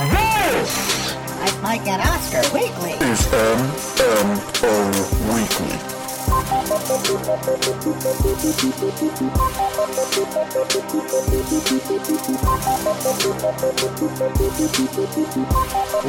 This! I might get Oscar Weekly. Is MMO Weekly.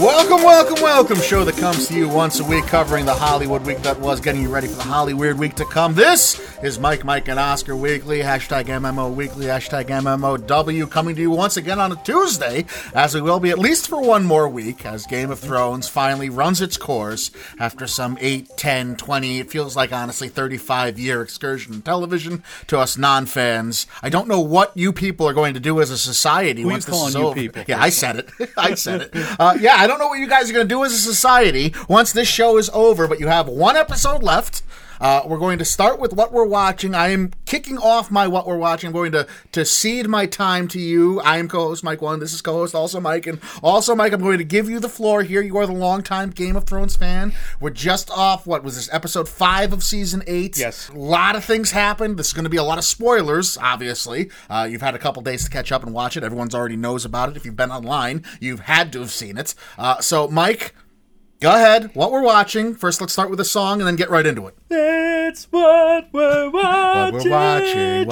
Welcome, show that comes to you once a week, covering the Hollywood week that was, getting you ready for the Hollyweird week to come. This is Mike and Oscar Weekly, hashtag MMO Weekly, hashtag MMOW, coming to you once again on a Tuesday, as we will be at least for one more week, as Game of Thrones finally runs its course after some 8, 10, 20, it feels like honestly 35-year excursion in television to us non-fans. I don't know what you people are going to do as a society once this is over. Who are you calling you people? Yeah, I said it. I don't know what you guys are going to do as a society once this show is over, but you have one episode left. We're going to start with what we're watching. I am kicking off my what we're watching. I'm going to cede my time to you. I am co-host Mike One. This is co-host also Mike. And also, Mike, I'm going to give you the floor here. You are the longtime Game of Thrones fan. We're just off, what was this, episode 5 of season 8? Yes. A lot of things happened. This is going to be a lot of spoilers, obviously. You've had a couple days to catch up and watch it. Everyone's already knows about it. If you've been online, you've had to have seen it. So, Mike, go ahead. What we're watching. First, let's start with a song and then get right into it. It's what we're watching.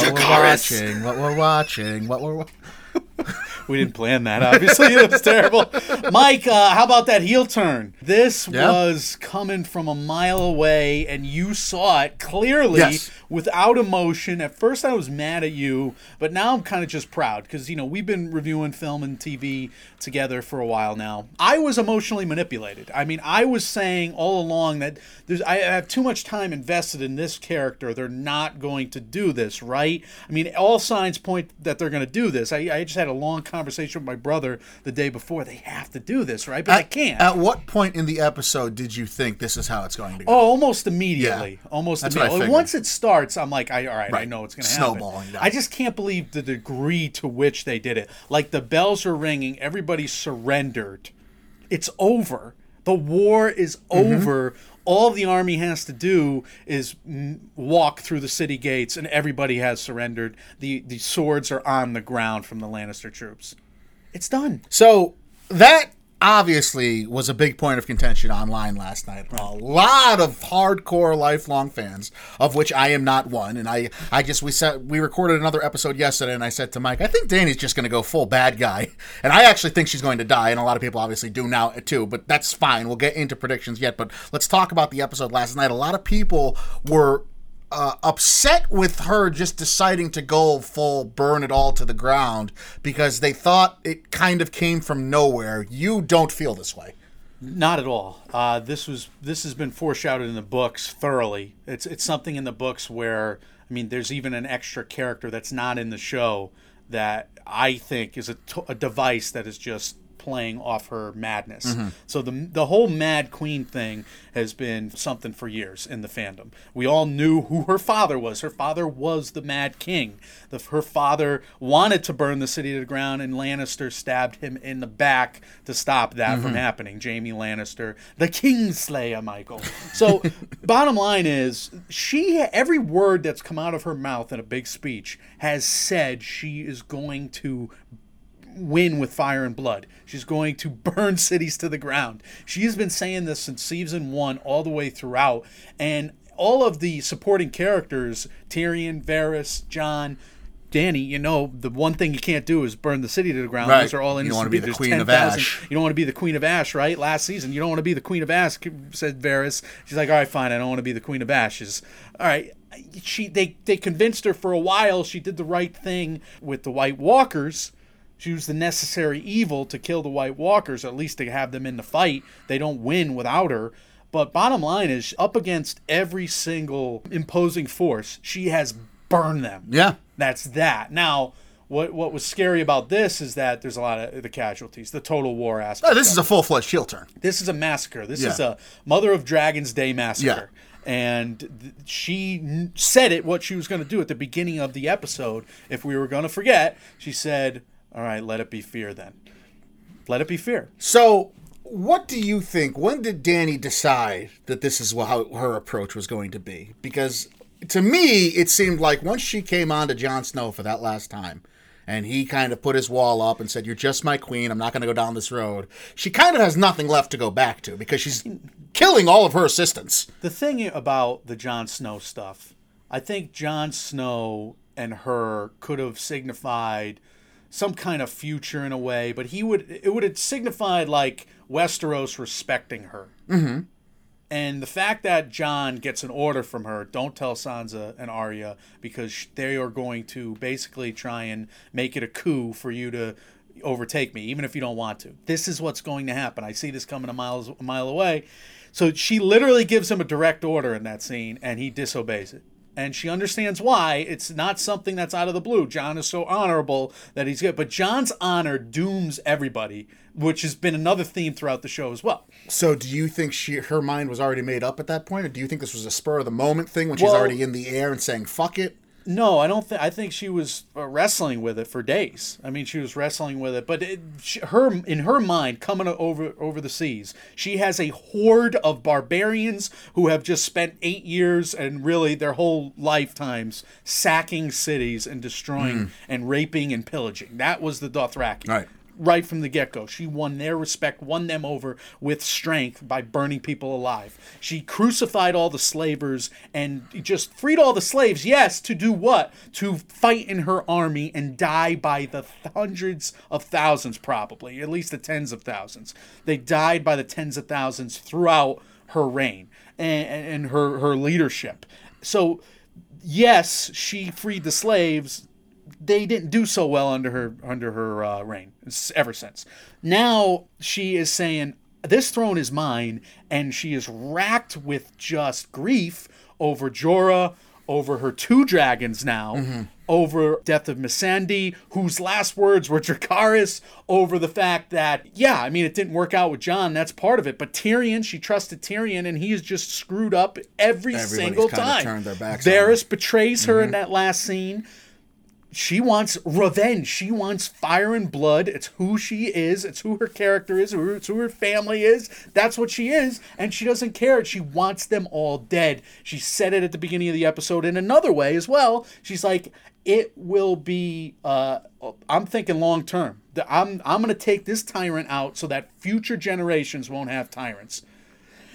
We didn't plan that, obviously. It was terrible. Mike, how about that heel turn? This was coming from a mile away, and you saw it clearly without emotion. At first, I was mad at you, but now I'm kind of just proud because, you know, we've been reviewing film and TV together for a while now. I was emotionally manipulated. I mean, I was saying all along that I have too much time invested in this character. They're not going to do this, right? I mean, all signs point that they're going to do this. I just had a long conversation with my brother the day before. They have to do this, right? But they can't. At what point in the episode did you think this is how it's going to go? Oh, almost immediately. Yeah. That's immediately. Once it starts, I'm like, I know it's going to happen. Snowballing down. I just can't believe the degree to which they did it. Like, the bells are ringing. Everybody surrendered. It's over. The war is over. All the army has to do is walk through the city gates, and everybody has surrendered. The swords are on the ground from the Lannister troops. It's done. So that obviously was a big point of contention online last night. A lot of hardcore, lifelong fans, of which I am not one. And we recorded another episode yesterday, and I said to Mike, I think Dany's just going to go full bad guy. And I actually think she's going to die, and a lot of people obviously do now too. But that's fine. We'll get into predictions yet. But let's talk about the episode last night. A lot of people were upset with her just deciding to go full burn it all to the ground because they thought it kind of came from nowhere. You don't feel this way. Not at all. This has been foreshadowed in the books thoroughly. It's something in the books where, I mean, there's even an extra character that's not in the show that I think is a device that is just playing off her madness. So the whole Mad Queen thing has been something for years in the fandom. We all knew who her father was. Her father was the Mad King. Her father wanted to burn the city to the ground, and Lannister stabbed him in the back to stop that from happening. Jaime Lannister, the Kingslayer, Michael. So bottom line is, every word that's come out of her mouth in a big speech has said she is going to win with fire and blood. She's going to burn cities to the ground. She has been saying this since season 1 all the way throughout, and all of the supporting characters, Tyrion, Varys, Jon, Danny, you know, the one thing you can't do is burn the city to the ground. Right. Those are all innocent. You don't want to be the Queen of Ash. You don't want to be the Queen of Ash, right? Last season, you don't want to be the Queen of Ash, said Varys. She's like, all right, fine, I don't want to be the Queen of Ashes. All right. They convinced her for a while. She did the right thing with the White Walkers. She was the necessary evil to kill the White Walkers, at least to have them in the fight. They don't win without her. But bottom line is, up against every single imposing force, she has burned them. Yeah. That's that. Now, what was scary about this is that there's a lot of the casualties, the total war aspect. Oh, this is a full-fledged heel turn. This is a massacre. This is a Mother of Dragons Day massacre. Yeah. And she said it, what she was going to do at the beginning of the episode. If we were going to forget, she said, all right, let it be fear then. Let it be fear. So what do you think? When did Dany decide that this is how her approach was going to be? Because to me, it seemed like once she came on to Jon Snow for that last time, and he kind of put his wall up and said, "You're just my queen. I'm not going to go down this road." She kind of has nothing left to go back to because she's killing all of her assistants. The thing about the Jon Snow stuff, I think Jon Snow and her could have signified some kind of future in a way, but it would have signified like Westeros respecting her. Mm-hmm. And the fact that Jon gets an order from her, don't tell Sansa and Arya, because they are going to basically try and make it a coup for you to overtake me, even if you don't want to. This is what's going to happen. I see this coming a mile away. So she literally gives him a direct order in that scene, and he disobeys it. And she understands why. It's not something that's out of the blue. Jon is so honorable that he's good. But Jon's honor dooms everybody, which has been another theme throughout the show as well. So do you think her mind was already made up at that point? Or do you think this was a spur-of-the-moment thing when she's already in the air and saying, fuck it? No, I don't think. I think she was wrestling with it for days. I mean, she was wrestling with it, but in her mind, coming over the seas, she has a horde of barbarians who have just spent 8 years and really their whole lifetimes sacking cities and destroying and raping and pillaging. That was the Dothraki. Right from the get-go. She won their respect, won them over with strength by burning people alive. She crucified all the slavers and just freed all the slaves, yes, to do what? To fight in her army and die by the hundreds of thousands, probably, at least the tens of thousands. They died by the tens of thousands throughout her reign and her leadership. So, yes, she freed the slaves. They didn't do so well under her reign ever since. Now she is saying, this throne is mine, and she is racked with just grief over Jorah, over her two dragons now, over death of Missandei, whose last words were Dracarys, over the fact that, it didn't work out with Jon, that's part of it, but Tyrion, she trusted Tyrion, and he is just screwed up everybody's single time. Turned their backs on him. Varys betrays her in that last scene. She wants revenge. She wants fire and blood. It's who she is. It's who her character is. It's who her family is. That's what she is. And she doesn't care. She wants them all dead. She said it at the beginning of the episode in another way as well. She's like, it will be, I'm thinking long term. I'm going to take this tyrant out so that future generations won't have tyrants.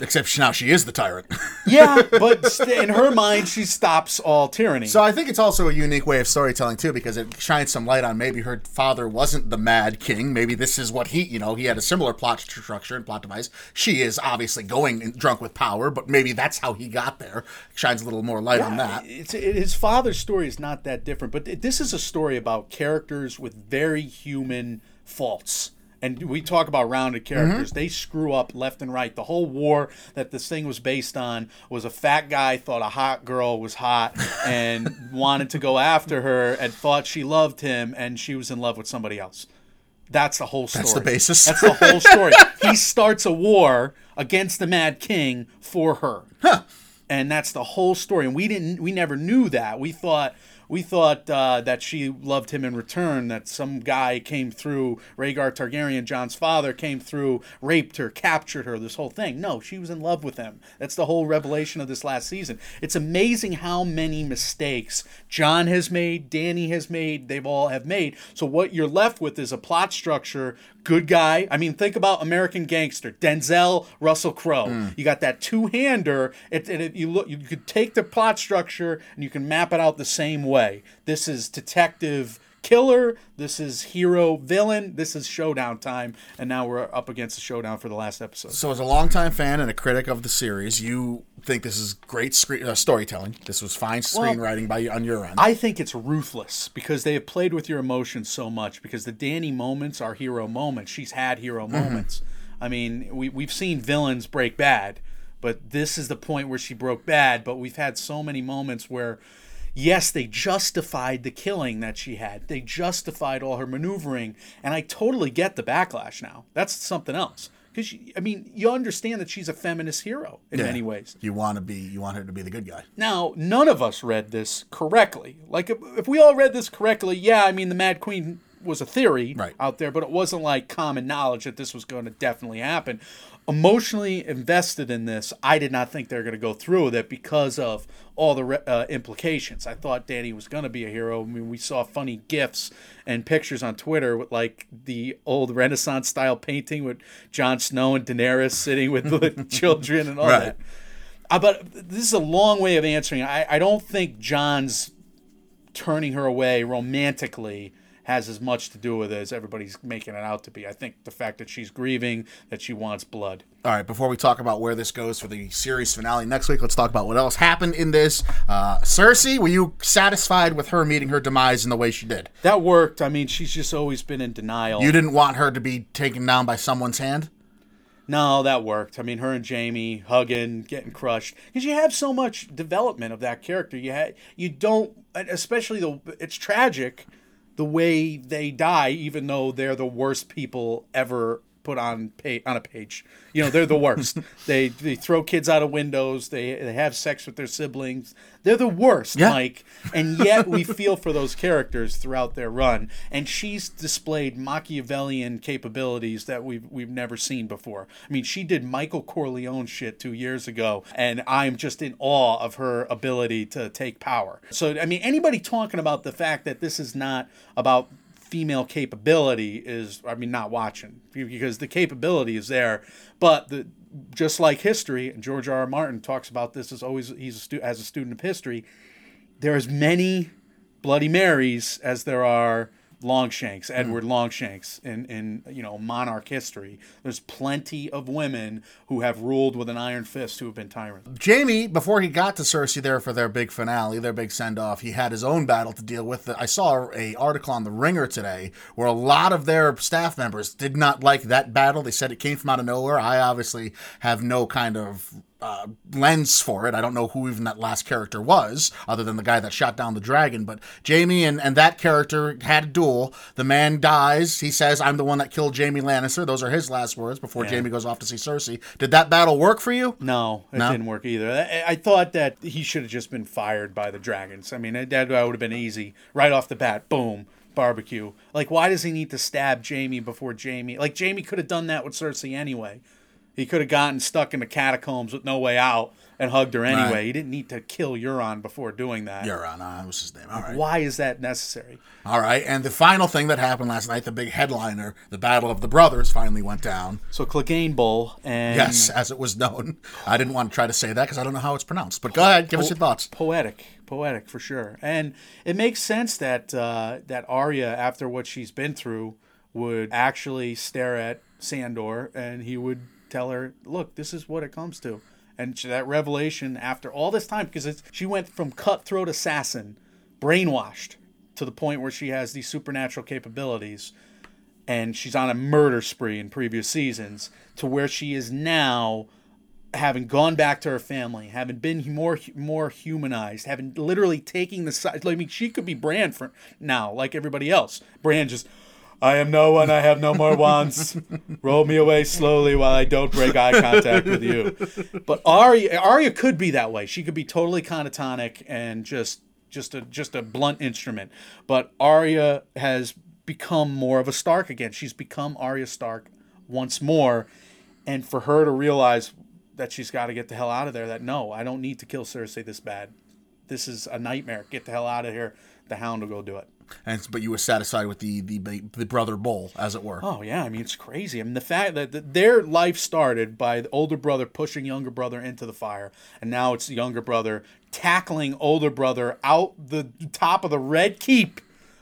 Except now she is the tyrant. But in her mind, she stops all tyranny. So I think it's also a unique way of storytelling, too, because it shines some light on maybe her father wasn't the Mad King. Maybe this is what he had a similar plot structure and plot device. She is obviously going drunk with power, but maybe that's how he got there. Shines a little more light on that. His father's story is not that different, but this is a story about characters with very human faults. And we talk about rounded characters. They screw up left and right. The whole war that this thing was based on was a fat guy thought a hot girl was hot and wanted to go after her and thought she loved him and she was in love with somebody else. That's the whole story. That's the basis. That's the whole story. He starts a war against the Mad King for her. Huh. And that's the whole story. And we never knew that. We thought that she loved him in return, that some guy came through, Rhaegar Targaryen, Jon's father, came through, raped her, captured her, this whole thing. No, she was in love with him. That's the whole revelation of this last season. It's amazing how many mistakes Jon has made, Dany has made, they've all have made. So what you're left with is a plot structure, good guy. I mean, think about American Gangster, Denzel, Russell Crowe. You got that two-hander. You could take the plot structure and you can map it out the same way. This is detective killer. This is hero villain. This is showdown time. And now we're up against the showdown for the last episode. So as a longtime fan and a critic of the series, you think this is great storytelling. This was fine screenwriting on your end. I think it's ruthless because they have played with your emotions so much because the Dany moments are hero moments. She's had hero moments. I mean, we've seen villains break bad, but this is the point where she broke bad. But we've had so many moments where... Yes, they justified the killing that she had. They justified all her maneuvering. And I totally get the backlash now. That's something else. Because, you understand that she's a feminist hero in many ways. You want her to be the good guy. Now, none of us read this correctly. Like, if we all read this correctly, the Mad Queen was a theory out there, but it wasn't like common knowledge that this was going to definitely happen. Emotionally invested in this, I did not think they were going to go through with it because of all the implications. I thought Danny was going to be a hero. I mean, we saw funny GIFs and pictures on Twitter with like the old Renaissance style painting with Jon Snow and Daenerys sitting with the children and all that. But this is a long way of answering. I don't think Jon's turning her away romantically has as much to do with it as everybody's making it out to be. I think the fact that she's grieving, that she wants blood. All right, before we talk about where this goes for the series finale next week, let's talk about what else happened in this. Cersei, were you satisfied with her meeting her demise in the way she did? That worked. I mean, she's just always been in denial. You didn't want her to be taken down by someone's hand? No, that worked. I mean, her and Jaime hugging, getting crushed. Because you have so much development of that character. You don't, especially it's tragic the way they die, even though they're the worst people ever put on a page. You know, they're the worst. They throw kids out of windows. They have sex with their siblings. They're the worst, Mike. And yet we feel for those characters throughout their run. And she's displayed Machiavellian capabilities that we've never seen before. I mean, she did Michael Corleone shit 2 years ago, and I'm just in awe of her ability to take power. So, I mean, anybody talking about the fact that this is not about female capability is, I mean, not watching, because the capability is there, but just like history, and George R. R. Martin talks about this as always, as a student of history, there are as many Bloody Marys as there are Longshanks, Edward Longshanks in monarch history. There's plenty of women who have ruled with an iron fist who have been tyrants. Jaime, before he got to Cersei there for their big finale, their big send-off, he had his own battle to deal with. I saw an article on The Ringer today where a lot of their staff members did not like that battle. They said it came from out of nowhere. I obviously have no kind of lens for it. I don't know who even that last character was, other than the guy that shot down the dragon, but Jaime and that character had a duel. The man dies. He says, I'm the one that killed Jaime Lannister. Those are his last words before Jaime goes off to see Cersei. Did that battle work for you? No, it didn't work either. I thought that he should have just been fired by the dragons. I mean, that would have been easy. Right off the bat, boom. Barbecue. Like, why does he need to stab Jaime before Jaime? Like, Jaime could have done that with Cersei anyway. He could have gotten stuck in the catacombs with no way out and hugged her anyway. Right. He didn't need to kill Euron before doing that. Euron, that was his name. All right. Why is that necessary? All right, and the final thing that happened last night, the big headliner, the Battle of the Brothers finally went down. So Clegane Bowl and... Yes, as it was known. I didn't want to try to say that because I don't know how it's pronounced. But go ahead, give us your thoughts. Poetic for sure. And it makes sense that, that Arya, after what she's been through, would actually stare at Sandor and he would... tell her, look, this is what it comes to. And that revelation after all this time, because she went from cutthroat assassin, brainwashed, to the point where she has these supernatural capabilities, and she's on a murder spree in previous seasons, to where she is now, having gone back to her family, having been more humanized, having literally taking the side. I mean, she could be Bran for now, like everybody else. Bran just... I am no one, I have no more wants. Roll me away slowly while I don't break eye contact with you. But Arya could be that way. She could be totally catatonic and just a blunt instrument. But Arya has become more of a Stark again. She's become Arya Stark once more. And for her to realize that she's got to get the hell out of there, that no, I don't need to kill Cersei this bad. This is a nightmare. Get the hell out of here. The Hound will go do it. But you were satisfied with the brother bowl, as it were. Oh, yeah. I mean, it's crazy. I mean, the fact that their life started by the older brother pushing younger brother into the fire, and now it's the younger brother tackling older brother out the top of the Red Keep,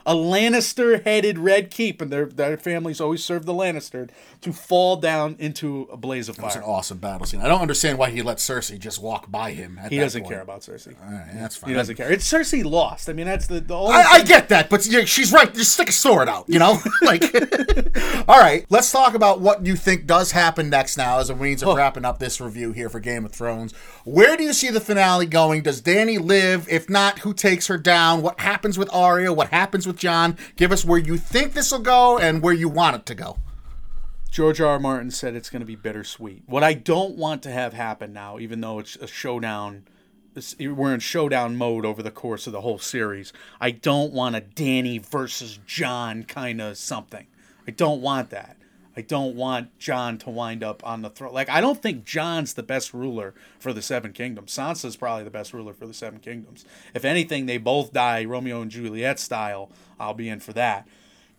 a Lannister-headed Red Keep, and their families always served the Lannister, to fall down into a blaze of fire. It was an awesome battle scene. I don't understand why he let Cersei just walk by him at that point. He doesn't care about Cersei. All right, that's fine. He doesn't care. It's Cersei lost. I mean, that's the only thing. I get that, but she's right. Just stick a sword out, you know? All right, let's talk about what you think does happen next now as a means of wrapping up this review here for Game of Thrones. Where do you see the finale going? Does Dany live? If not, who takes her down? What happens with Arya? What happens with John? Give us where you think this will go and where you want it to go. George R. R. Martin said it's going to be bittersweet. What I don't want to have happen now, even though it's a showdown we're in showdown mode over the course of the whole series. I don't want a Dany versus Jon kind of something. I don't want that. I don't want Jon to wind up on the throne. Like, I don't think Jon's the best ruler for the Seven Kingdoms. Sansa's probably the best ruler for the Seven Kingdoms. If anything, they both die Romeo and Juliet style. I'll be in for that.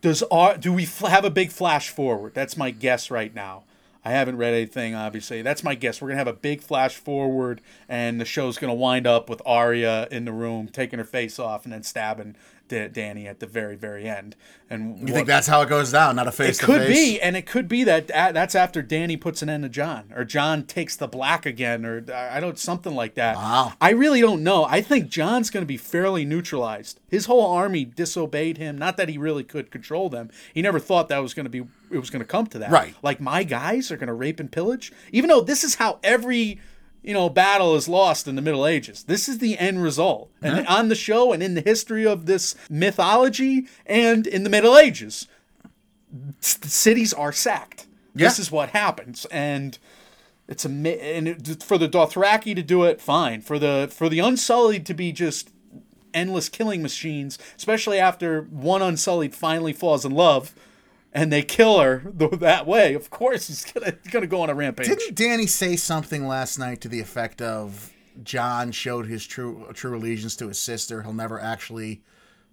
Do we have a big flash forward? That's my guess right now. I haven't read anything, obviously. That's my guess. We're going to have a big flash forward, and the show's going to wind up with Arya in the room, taking her face off, and then stabbing Danny at the very, very end. And you think that's how it goes down, not a face-to-face? It could be, and it could be that that's after Danny puts an end to Jon, or Jon takes the black again, or something like that. Wow. I really don't know. I think Jon's going to be fairly neutralized. His whole army disobeyed him. Not that he really could control them. He never thought that was going to be... it was going to come to that. Right. Like, my guys are going to rape and pillage. Even though this is how every, battle is lost in the Middle Ages. This is the end result. And on the show and in the history of this mythology and in the Middle Ages, cities are sacked. Yeah. This is what happens. And it's for the Dothraki to do it, fine. For the Unsullied to be just endless killing machines, especially after one Unsullied finally falls in love, and they kill her that way, of course he's gonna go on a rampage. Didn't Danny say something last night to the effect of Jon showed his true allegiance to his sister? He'll never actually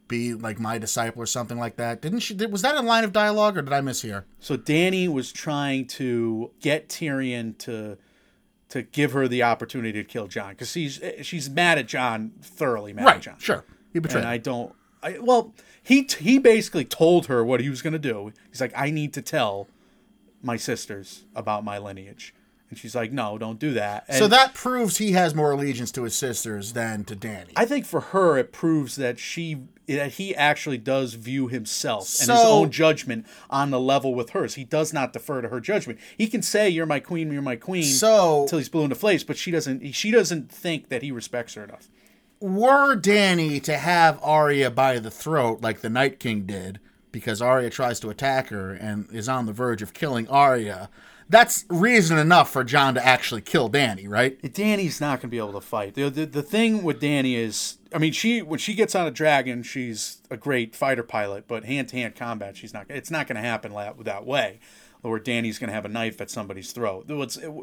be like my disciple or something like that. Didn't she? Was that a line of dialogue, or did I mishear? So Danny was trying to get Tyrion to give her the opportunity to kill Jon, because she's mad at Jon, thoroughly mad at Jon. Sure, he betrayed. And he basically told her what he was going to do. He's like, I need to tell my sisters about my lineage. And she's like, no, don't do that. And so that proves he has more allegiance to his sisters than to Danny. I think for her, it proves that he actually does view himself and his own judgment on the level with hers. He does not defer to her judgment. He can say, you're my queen, until he's blue in the face, but she doesn't think that he respects her enough. Were Danny to have Arya by the throat like the Night King did, because Arya tries to attack her and is on the verge of killing Arya, that's reason enough for Jon to actually kill Danny, right? Danny's not going to be able to fight. The thing with Danny is, when she gets on a dragon, she's a great fighter pilot, but hand-to-hand combat, it's not going to happen that way, where Danny's going to have a knife at somebody's throat.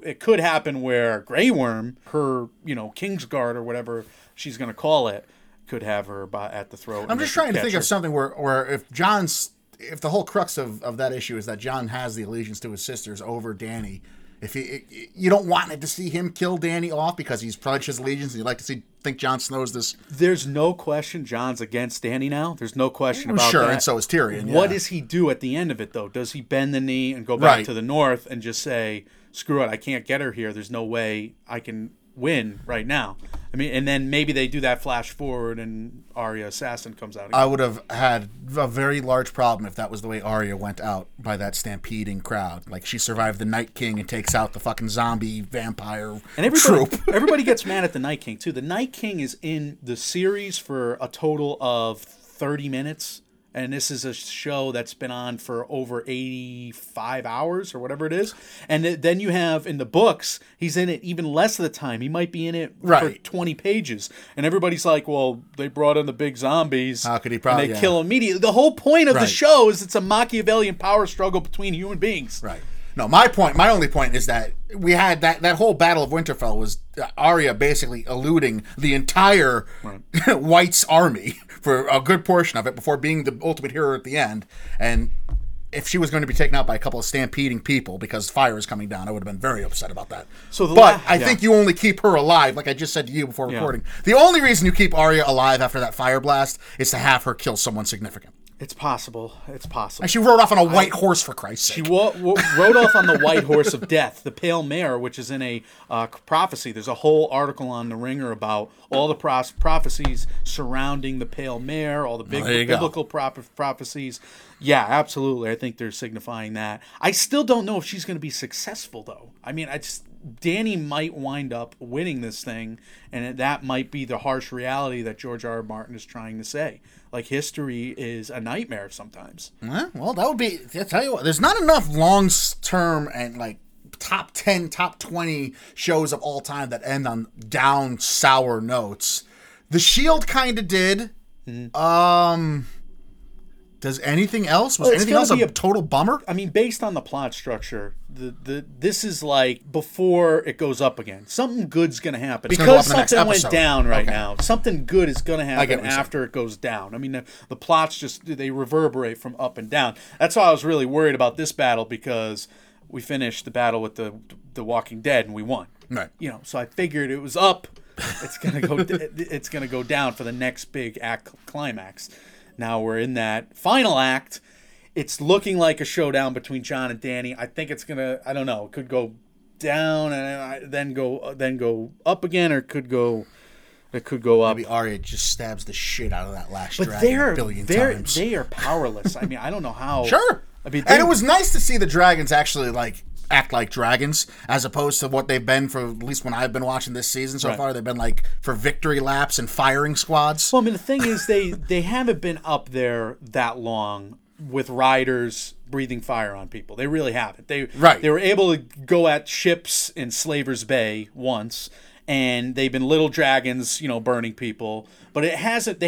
It could happen where Grey Worm, her, Kingsguard or whatever she's going to call it, could have her at the throat. I'm just trying to think of something where if the whole crux of that issue is that Jon has the allegiance to his sisters over Danny, you don't want to see him kill Danny off because he's pledged his allegiance, and you'd like to think Jon Snow's this. There's no question Jon's against Danny now. There's no question about that. Sure, and so is Tyrion. Yeah. What does he do at the end of it, though? Does he bend the knee and go back to the north and just say, screw it, I can't get her here. There's no way I can win right now. And then maybe they do that flash forward and Arya Assassin comes out again. I would have had a very large problem if that was the way Arya went out, by that stampeding crowd. Like, she survived the Night King and takes out the fucking zombie vampire troop. Everybody gets mad at the Night King, too. The Night King is in the series for a total of 30 minutes. And this is a show that's been on for over 85 hours or whatever it is. And then you have in the books, he's in it even less of the time. He might be in it for 20 pages. And everybody's like, well, they brought in the big zombies. How could he probably? And they kill immediately. The whole point of the show is it's a Machiavellian power struggle between human beings. Right. No, my only point is that we had that whole Battle of Winterfell was Arya basically eluding the entire White's army for a good portion of it before being the ultimate hero at the end. And if she was going to be taken out by a couple of stampeding people because fire is coming down, I would have been very upset about that. I think you only keep her alive, like I just said to you before recording. The only reason you keep Arya alive after that fire blast is to have her kill someone significant. It's possible. And she rode off on a white horse, for Christ's sake. She rode off on the white horse of death, the pale mare, which is in a prophecy. There's a whole article on The Ringer about all the prophecies surrounding the pale mare, all the big biblical prophecies. Yeah, absolutely. I think they're signifying that. I still don't know if she's going to be successful, though. Danny might wind up winning this thing, and that might be the harsh reality that George R. R. Martin is trying to say. Like, history is a nightmare sometimes. Well, that would be... I tell you what, there's not enough long-term and, like, top 10, top 20 shows of all time that end on down sour notes. The Shield kind of did. Mm-hmm. Does anything else? Was anything else a total bummer? I mean, based on the plot structure, this is like before it goes up again. Something good's going to happen. Because something went down right now. Something good is going to happen after it goes down. I mean, the plots just, they reverberate from up and down. That's why I was really worried about this battle, because we finished the battle with the Walking Dead and we won. Right. You know, so I figured it was up. It's going to go it's going to go down for the next big climax. Now we're in that final act. It's looking like a showdown between Jon and Dany. I think it's gonna, I don't know, it could go down and then go up again, or it could go up. Maybe Arya just stabs the shit out of that last dragon a billion times. They are powerless. I mean, I don't know how. Sure. I mean, and it was nice to see the dragons actually like act like dragons, as opposed to what they've been for, at least when I've been watching this season so far, they've been like for victory laps and firing squads. Well, I mean, the thing is they haven't been up there that long with riders breathing fire on people. They really haven't. They were able to go at ships in Slaver's Bay once, and they've been little dragons, you know, burning people, but they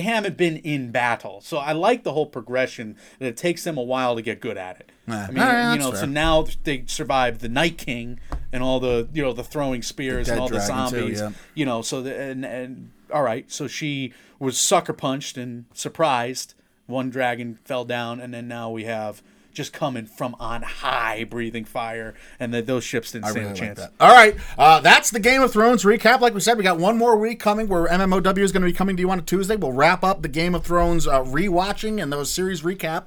haven't been in battle. So I like the whole progression, and it takes them a while to get good at it. I mean, you know, so now they survive the Night King and all the, you know, the throwing spears and all the zombies, you know, so all right. So she was sucker punched and surprised. One dragon fell down, and then now we have just coming from on high, breathing fire, and that those ships didn't stand a chance. Like that. All right, that's the Game of Thrones recap. Like we said, we got one more week coming where MMOW is going to be coming to you on a Tuesday. We'll wrap up the Game of Thrones rewatching and those series recap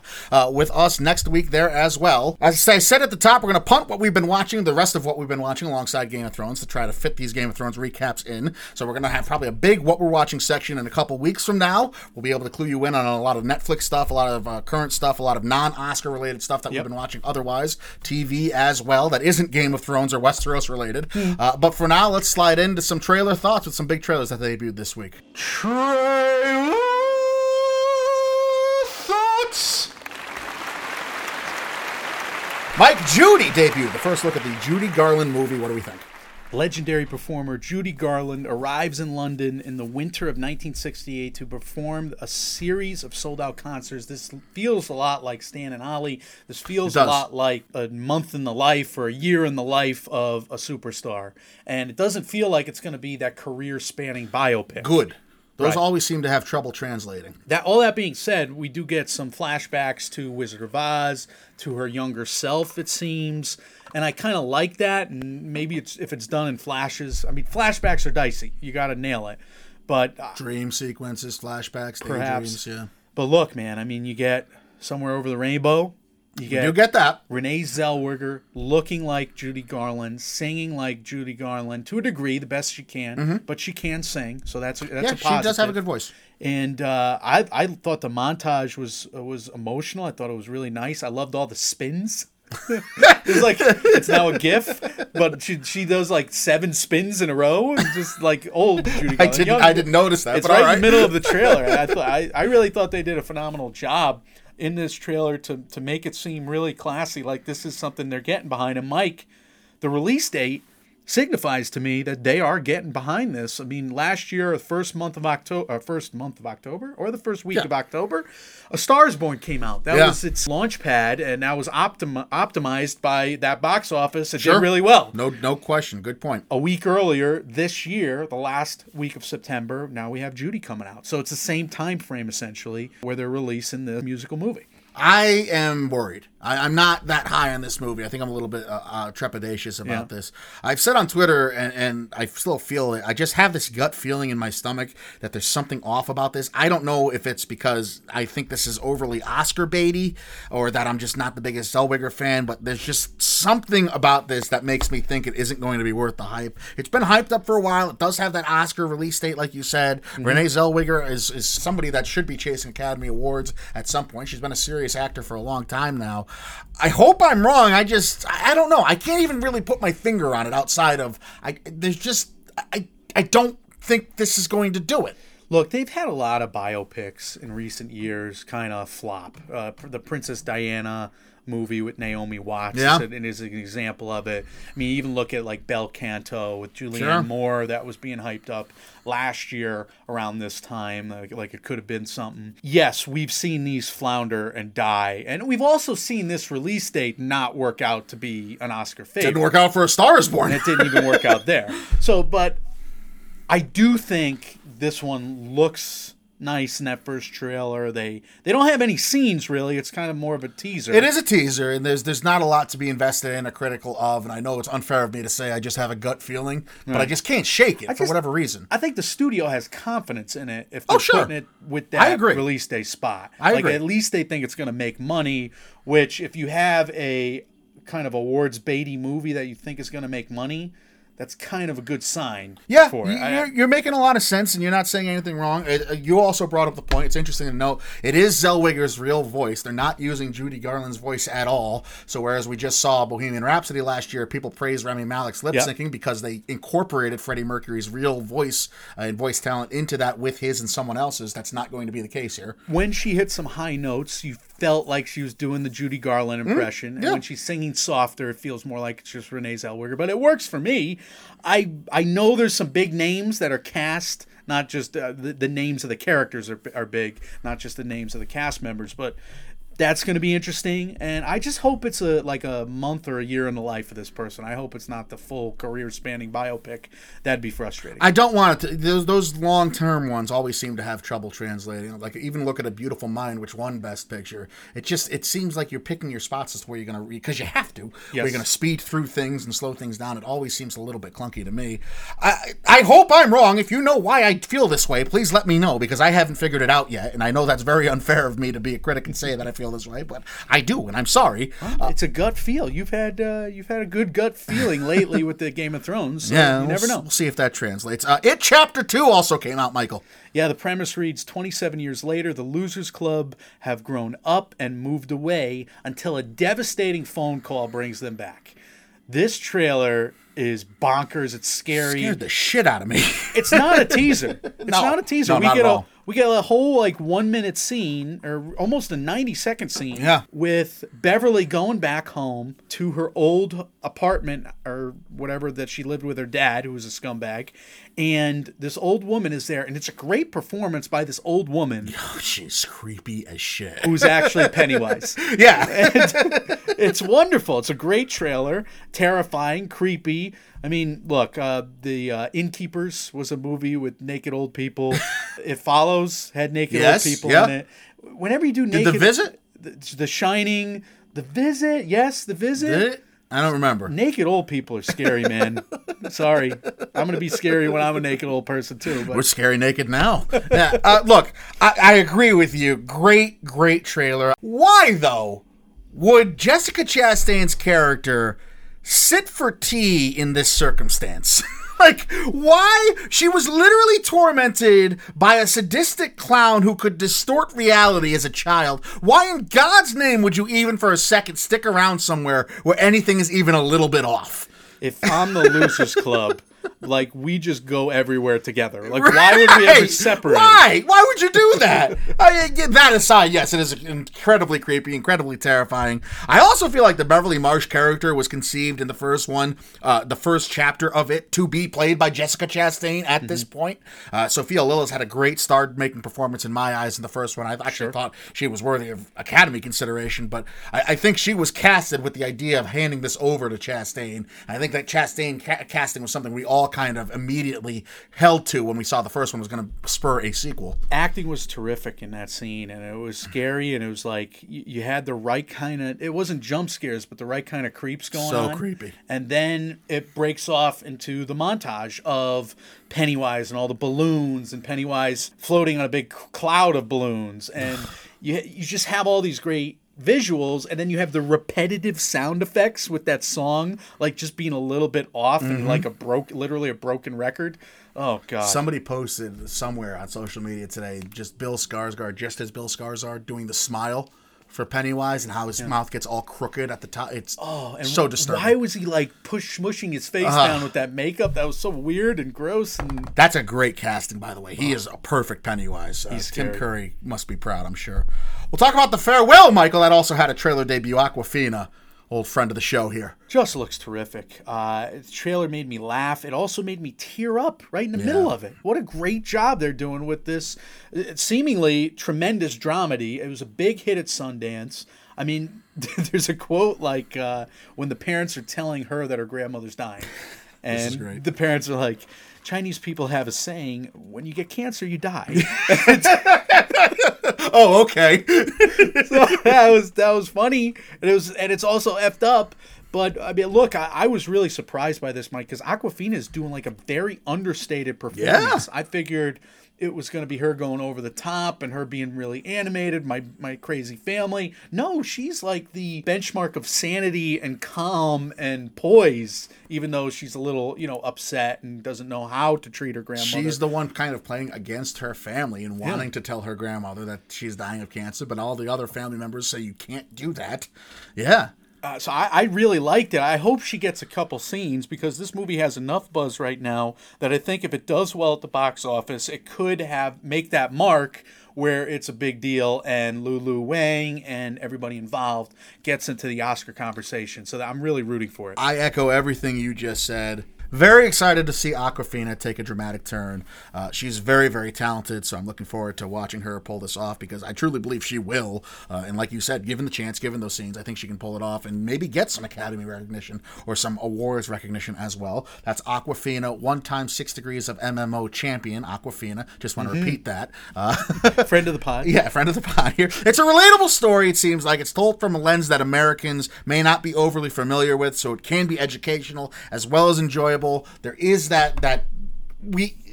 with us next week there as well. As I said at the top, we're going to punt what we've been watching, the rest of what we've been watching alongside Game of Thrones to try to fit these Game of Thrones recaps in. So we're going to have probably a big what we're watching section in a couple weeks from now. We'll be able to clue you in on a lot of Netflix stuff, a lot of current stuff, a lot of non-Oscar related stuff that we've been watching otherwise, TV as well, that isn't Game of Thrones or Westeros related. But for now, let's slide into some trailer thoughts with some big trailers that they debuted this week. Trailer thoughts! Mike, Judy debuted. The first look at the Judy Garland movie. What do we think? Legendary performer Judy Garland arrives in London in the winter of 1968 to perform a series of sold-out concerts. This feels a lot like Stan and Ollie. This feels a lot like a month in the life or a year in the life of a superstar. And it doesn't feel like it's going to be that career-spanning biopic. Good. Those always seem to have trouble translating. All that being said, we do get some flashbacks to Wizard of Oz, to her younger self, it seems. And I kind of like that. And maybe if it's done in flashes. I mean, flashbacks are dicey. You got to nail it. But dream sequences, flashbacks, perhaps. Yeah. But look, man, I mean, you get Somewhere Over the Rainbow. You get that. Renee Zellweger looking like Judy Garland, singing like Judy Garland to a degree, the best she can, but she can sing, so that's a positive. She does have a good voice. And I thought the montage was emotional. I thought it was really nice. I loved all the spins. It's like it's now a GIF, but she does like 7 spins in a row, and just like old Judy Garland. I didn't notice that. It's right in the middle of the trailer. I really thought they did a phenomenal job in this trailer to make it seem really classy, like this is something they're getting behind. And Mike, the release date signifies to me that they are getting behind this. I mean, last year, the first week of October, A Star is Born came out. That was its launch pad, and that was optimized by that box office. It did really well. No question. Good point. A week earlier this year, the last week of September, now we have Judy coming out. So it's the same time frame, essentially, where they're releasing the musical movie. I am worried. I'm not that high on this movie. I think I'm a little bit trepidatious about this. I've said on Twitter, and I still feel it, I just have this gut feeling in my stomach that there's something off about this. I don't know if it's because I think this is overly Oscar-baity or that I'm just not the biggest Zellweger fan, but there's just something about this that makes me think it isn't going to be worth the hype. It's been hyped up for a while. It does have that Oscar release date, like you said. Mm-hmm. Renee Zellweger is somebody that should be chasing Academy Awards at some point. She's been a serious actor for a long time now. I hope I'm wrong. I don't know. I can't even really put my finger on it outside of, I don't think this is going to do it. Look, they've had a lot of biopics in recent years kind of flop. The Princess Diana, movie with Naomi Watts and is an example of it. I mean, even look at like Bel Canto with Julianne Moore that was being hyped up last year around this time. Like it could have been something. Yes, we've seen these flounder and die. And we've also seen this release date not work out to be an Oscar favorite. Didn't work out for A Star is Born. It didn't even work out there. So, but I do think this one looks nice in that first trailer. They don't have any scenes, really. It's kind of more of a teaser. It is a teaser, and there's not a lot to be invested in or critical of, and I know it's unfair of me to say I just have a gut feeling, but I just can't shake it for whatever reason. I think the studio has confidence in it if they're putting it with that release day spot. I agree. At least they think it's going to make money, which if you have a kind of awards-baity movie that you think is going to make money, that's kind of a good sign for it. You're making a lot of sense, and you're not saying anything wrong. You also brought up the point. It's interesting to note, it is Zellweger's real voice. They're not using Judy Garland's voice at all. So whereas we just saw Bohemian Rhapsody last year, people praised Rami Malek's lip-syncing because they incorporated Freddie Mercury's real voice and voice talent into that with his and someone else's. That's not going to be the case here. When she hit some high notes, you felt like she was doing the Judy Garland impression. And when she's singing softer, it feels more like it's just Renee Zellweger. But it works for me. I know there's some big names that are cast, not just the names of the characters are big, not just the names of the cast members, but that's going to be interesting. And I just hope it's a month or a year in the life of this person. I hope it's not the full career-spanning biopic. That'd be frustrating. I don't want it to. Those long-term ones always seem to have trouble translating. Like, even look at A Beautiful Mind, which won Best Picture. It seems like you're picking your spots as to where you're going to read, because you have to. Yes. Where you're going to speed through things and slow things down. It always seems a little bit clunky to me. I hope I'm wrong. If you know why I feel this way, please let me know, because I haven't figured it out yet. And I know that's very unfair of me to be a critic and say that I feel this way, but I do, and I'm sorry. It's a gut feel. You've had a good gut feeling lately with the Game of Thrones. So you never know. We'll see if that translates. It Chapter 2 also came out, Michael. Yeah, the premise reads, 27 years later, the Losers Club have grown up and moved away until a devastating phone call brings them back. This trailer is bonkers. It's scary. It scared the shit out of me. It's not a teaser. No, we not get at all. We get a whole 1-minute scene, or almost a 90-second scene, with Beverly going back home to her old apartment or whatever that she lived with her dad, who was a scumbag. And this old woman is there, and it's a great performance by this old woman. Oh, she's creepy as shit. Who's actually Pennywise. It's wonderful. It's a great trailer. Terrifying, creepy. I mean, look, the Innkeepers was a movie with naked old people. It follows, had naked old people in it. Whenever you do naked... Did The Visit? The Shining. The Visit, yes, The Visit. Did it? I don't remember. Naked old people are scary, man. Sorry. I'm going to be scary when I'm a naked old person, too. But. We're scary naked now. Yeah, look, I agree with you. Great, great trailer. Why, though, would Jessica Chastain's character sit for tea in this circumstance? Like, why? She was literally tormented by a sadistic clown who could distort reality as a child. Why in God's name would you even for a second stick around somewhere where anything is even a little bit off? If I'm the Losers Club, like, we just go everywhere together. Like, why would we ever separate? Why? Why would you do that? That aside, yes, it is incredibly creepy, incredibly terrifying. I also feel like the Beverly Marsh character was conceived in the first one, the first chapter of it, to be played by Jessica Chastain at this point. Sophia Lillis had a great star-making performance in my eyes in the first one. I actually thought she was worthy of Academy consideration, but I think she was casted with the idea of handing this over to Chastain. I think that Chastain casting was something we all kind of immediately held to when we saw the first one was going to spur a sequel. Acting was terrific in that scene, and it was scary, and it was like you had the right kind of, it wasn't jump scares, but the right kind of creeps going on. So creepy. And then it breaks off into the montage of Pennywise and all the balloons, and Pennywise floating on a big cloud of balloons, and you just have all these great visuals, and then you have the repetitive sound effects with that song, like just being a little bit off and like literally a broken record. Oh God! Somebody posted somewhere on social media today just Bill Skarsgård, just as Bill Skarsgård doing the smile for Pennywise and how his mouth gets all crooked at the top. It's so disturbing. Why was he like smushing his face down with that makeup? That was so weird and gross. And that's a great casting, by the way. He is a perfect Pennywise. Tim Curry must be proud, I'm sure. We'll talk about The Farewell, Michael. That also had a trailer debut. Awkwafina, old friend of the show here. Just looks terrific. The trailer made me laugh. It also made me tear up right in the middle of it. What a great job they're doing with this seemingly tremendous dramedy. It was a big hit at Sundance. I mean, there's a quote like when the parents are telling her that her grandmother's dying. And the parents are like, Chinese people have a saying, when you get cancer, you die. Oh, okay. So that was funny, and it's also effed up. But I mean, look, I was really surprised by this, Mike, because Awkwafina is doing like a very understated performance. Yeah. I figured it was going to be her going over the top and her being really animated, my crazy family. No, she's like the benchmark of sanity and calm and poise, even though she's a little, upset and doesn't know how to treat her grandmother. She's the one kind of playing against her family and wanting to tell her grandmother that she's dying of cancer, but all the other family members say you can't do that. Yeah. So I really liked it. I hope she gets a couple scenes because this movie has enough buzz right now that I think if it does well at the box office, it could make that mark where it's a big deal and Lulu Wang and everybody involved gets into the Oscar conversation. So I'm really rooting for it. I echo everything you just said. Very excited to see Awkwafina take a dramatic turn. She's very, very talented, so I'm looking forward to watching her pull this off because I truly believe she will. And like you said, given the chance, given those scenes, I think she can pull it off and maybe get some Academy recognition or some awards recognition as well. That's Awkwafina, one-time 6 Degrees of MMO champion, Awkwafina. Just want to repeat that. Friend of the pod. Yeah, friend of the pod here. It's a relatable story, it seems like. It's told from a lens that Americans may not be overly familiar with, so it can be educational as well as enjoyable. There is that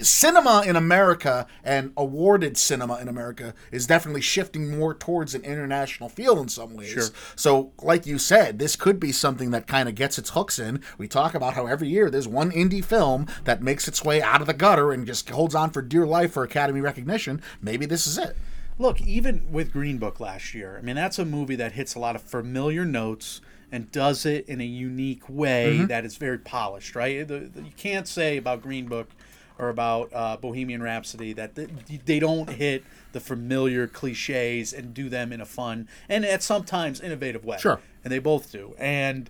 cinema in America and awarded cinema in America is definitely shifting more towards an international field in some ways. Sure. So, like you said, this could be something that kind of gets its hooks in. We talk about how every year there's one indie film that makes its way out of the gutter and just holds on for dear life for Academy recognition. Maybe this is it. Look, even with Green Book last year, I mean, that's a movie that hits a lot of familiar notes and does it in a unique way that is very polished, right? You can't say about Green Book or about Bohemian Rhapsody that they don't hit the familiar cliches and do them in a fun and at sometimes innovative way. Sure. And they both do. And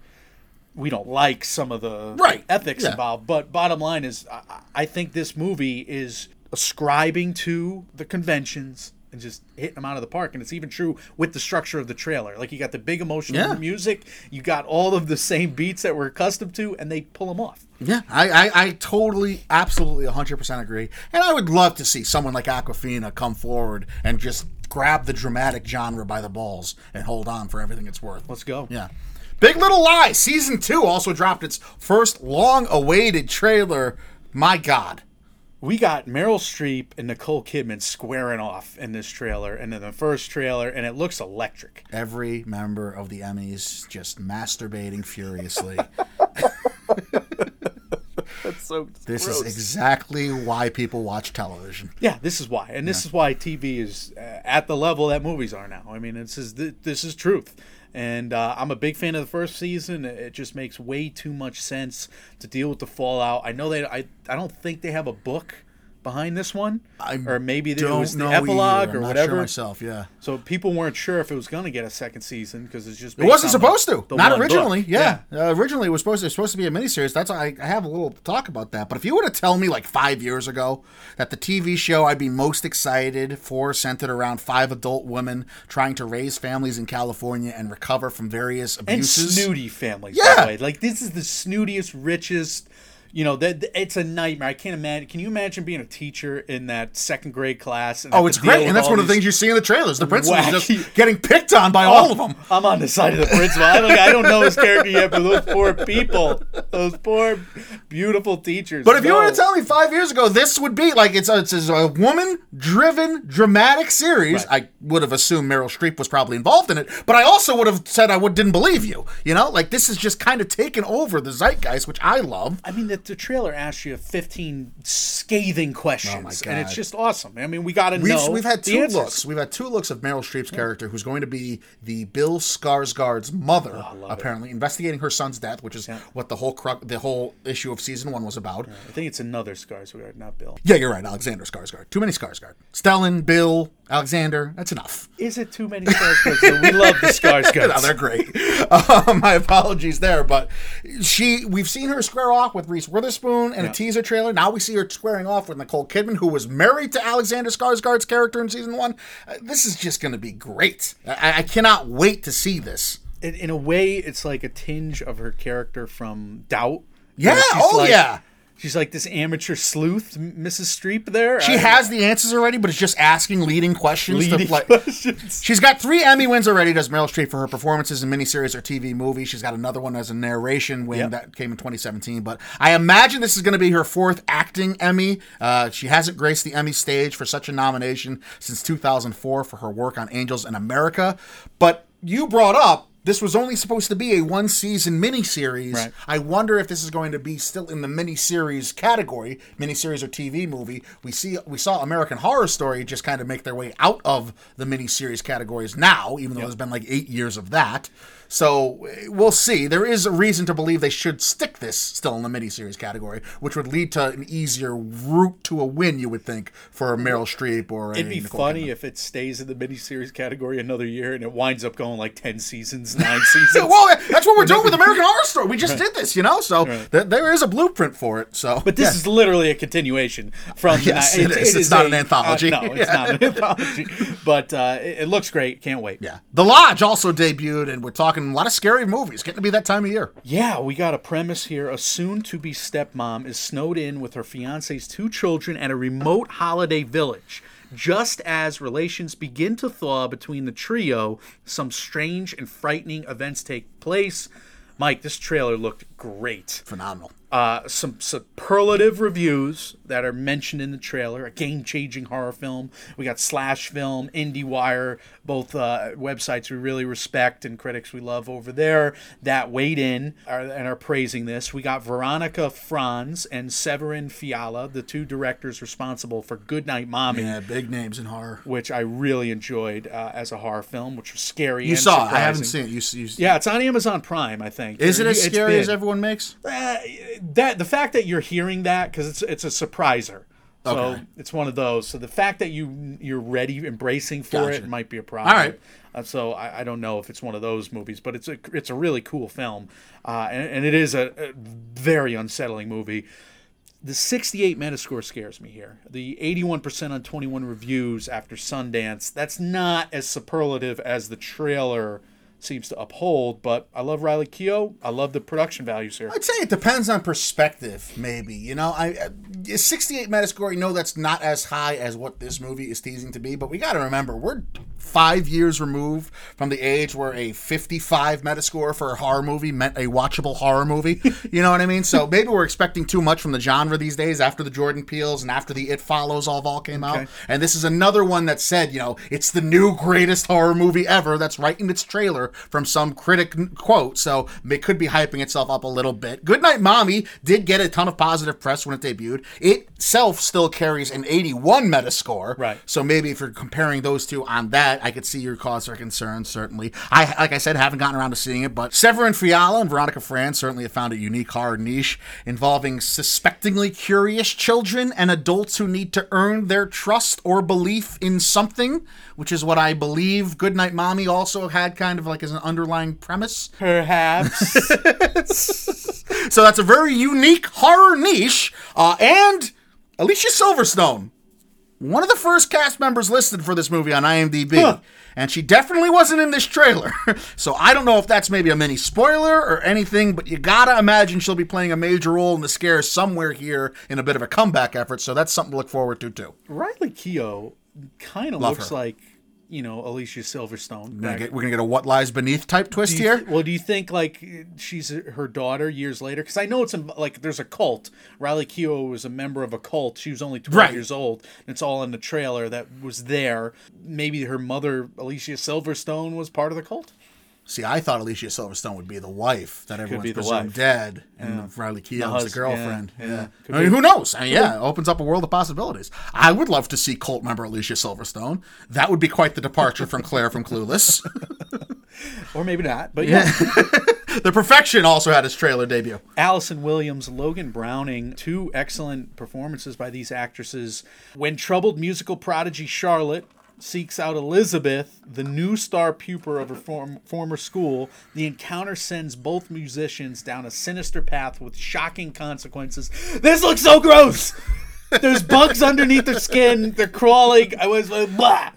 we don't like some of the ethics involved. But bottom line is I think this movie is ascribing to the conventions and just hitting them out of the park. And it's even true with the structure of the trailer. Like, you got the big emotional music. You got all of the same beats that we're accustomed to, and they pull them off. Yeah, I totally, absolutely, 100% agree. And I would love to see someone like Awkwafina come forward and just grab the dramatic genre by the balls and hold on for everything it's worth. Let's go. Yeah. Big Little Lies Season 2 also dropped its first long-awaited trailer. My God. We got Meryl Streep and Nicole Kidman squaring off in this trailer and in the first trailer, and it looks electric. Every member of the Emmys just masturbating furiously. That's so This gross. Is exactly why people watch television. Yeah, this is why. And this is why TV is at the level that movies are now. I mean, this is truth. And I'm a big fan of the first season. It just makes way too much sense to deal with the fallout. I know I don't think they have a book behind this one. Or maybe there was the epilogue or whatever. I'm not sure myself, yeah. So people weren't sure if it was going to get a second season because it's just based on It wasn't supposed to. Not originally. Book. Yeah. Originally, it was supposed to be a miniseries. That's I have a little talk about that. But if you were to tell me like 5 years ago that the TV show I'd be most excited for centered around 5 adult women trying to raise families in California and recover from various abuses. And snooty families, by the way. Like, this is the snootiest, richest... it's a nightmare. I can't imagine. Can you imagine being a teacher in that second grade class? And it's great. And that's one of the things you see in the trailers. The principal is just getting picked on by all of them. I'm on the side of the principal. I don't know his character yet, but those poor people, those poor, beautiful teachers. But if you were to tell me 5 years ago, this would be like it's a woman-driven, dramatic series. Right. I would have assumed Meryl Streep was probably involved in it, but I also would have said I didn't believe you. Like, this is just kind of taken over the zeitgeist, which I love. I mean, the the trailer asks you 15 scathing questions. Oh my God. And it's just awesome. I mean, we got to know. We've had two looks. We've had two looks of Meryl Streep's character, who's going to be the Bill Skarsgård's mother, apparently, investigating her son's death, which is what the whole issue of season one was about. Yeah. I think it's another Skarsgård, not Bill. Yeah, you're right. Alexander Skarsgård. Too many Skarsgård. Stellan, Bill, Alexander. That's enough. Is it too many Skarsgårds? So we love the Skarsgårds. No, they're great. My apologies there, but we've seen her square off with Reese Witherspoon in a teaser trailer. Now we see her squaring off with Nicole Kidman, who was married to Alexander Skarsgård's character in season one. This is just going to be great. I cannot wait to see this. In a way, it's like a tinge of her character from Doubt. Yeah. She's like this amateur sleuth, Mrs. Streep there. She has the answers already, but it's just asking leading questions. She's got 3 Emmy wins already, does Meryl Streep, for her performances in miniseries or TV movies. She's got another one as a narration win that came in 2017. But I imagine this is going to be her 4th acting Emmy. She hasn't graced the Emmy stage for such a nomination since 2004 for her work on Angels in America. But you brought up, this was only supposed to be a 1-season miniseries. Right. I wonder if this is going to be still in the miniseries category, miniseries or TV movie. We saw American Horror Story just kind of make their way out of the miniseries categories now, even though there's been like 8 years of that. So we'll see. There is a reason to believe they should stick this still in the miniseries category, which would lead to an easier route to a win, you would think, for a Meryl Streep or it'd be Nicole funny Kidman. If it stays in the miniseries category another year and it winds up going like 10 seasons, 9 seasons. Well, that's what we're doing with American Horror Story. We just did this, you know? So there is a blueprint for it. So, but this is literally a continuation from... Yes, it is. It's not an anthology. No, it's not an anthology. But it looks great. Can't wait. Yeah. The Lodge also debuted, and we're talking a lot of scary movies. Getting to be that time of year. Yeah, we got a premise here. A soon-to-be stepmom is snowed in with her fiancé's 2 children at a remote holiday village. Just as relations begin to thaw between the trio, some strange and frightening events take place. Mike, this trailer looked great. Phenomenal. Some superlative reviews that are mentioned in the trailer. A game-changing horror film. We got Slash Film, IndieWire, both websites we really respect and critics we love over there that weighed in and are praising this. We got Veronica Franz and Severin Fiala, the 2 directors responsible for Goodnight Mommy. Yeah, big names in horror. Which I really enjoyed as a horror film, which was scary. You saw it. I haven't seen it. Yeah, it's on Amazon Prime, I think. Is it as scary as everyone makes? The fact that you're hearing that, because it's a surpriser. Okay. So it's one of those. So the fact that you're ready, embracing for it might be a problem. All right. So I don't know if it's one of those movies, but it's a really cool film. And it is a very unsettling movie. The 68 Metascore scares me here. The 81% on 21 reviews after Sundance, that's not as superlative as the trailer seems to uphold, but I love Riley Keough. I love the production values here. I'd say it depends on perspective, maybe. You know, 68 Metascore, you know, that's not as high as what this movie is teasing to be, but we got to remember, we're 5 years removed from the age where a 55 Metascore for a horror movie meant a watchable horror movie. You know what I mean? So maybe we're expecting too much from the genre these days after the Jordan Peeles and after the It Follows all came out. And this is another one that said, you know, it's the new greatest horror movie ever. That's right in its trailer from some critic quote, so it could be hyping itself up a little bit. Goodnight Mommy did get a ton of positive press when it debuted. It itself still carries an 81 Metascore, right? So maybe if you're comparing those two on that, I could see your cause for concern, certainly. I, like I said, haven't gotten around to seeing it, but Severin Fiala and Veronica Franz certainly have found a unique horror niche involving suspectingly curious children and adults who need to earn their trust or belief in something, which is what I believe Goodnight Mommy also had kind of like as an underlying premise. Perhaps. So that's a very unique horror niche. And Alicia Silverstone, one of the first cast members listed for this movie on IMDb. Huh. And she definitely wasn't in this trailer. So I don't know if that's maybe a mini spoiler or anything, but you gotta imagine she'll be playing a major role in the scare somewhere here in a bit of a comeback effort. So that's something to look forward to, too. Riley Keough kind of looks like, you know, Alicia Silverstone. We're going to get a What Lies Beneath type twist here? Well, do you think, like, she's her daughter years later? Because I know it's, like, there's a cult. Riley Keough was a member of a cult. She was only 12 years old. And it's all in the trailer that was there. Maybe her mother, Alicia Silverstone, was part of the cult? See, I thought Alicia Silverstone would be the wife that everyone's presumed dead, and Riley Keough is the girlfriend. Yeah. I mean, who knows? It opens up a world of possibilities. I would love to see cult member Alicia Silverstone. That would be quite the departure from Claire from Clueless. Or maybe not, but yeah. The Perfection also had its trailer debut. Alison Williams, Logan Browning, two excellent performances by these actresses. When troubled musical prodigy Charlotte seeks out Elizabeth, the new star pupil of her former school, the encounter sends both musicians down a sinister path with shocking consequences. This looks so gross! There's bugs underneath their skin. They're crawling. I was like, blah!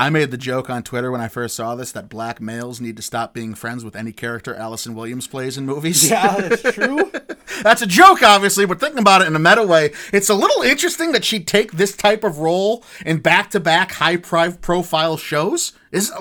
I made the joke on Twitter when I first saw this that black males need to stop being friends with any character Alison Williams plays in movies. Yeah, that's true. That's a joke, obviously, but thinking about it in a meta way, it's a little interesting that she'd take this type of role in back-to-back high-profile shows. Isn't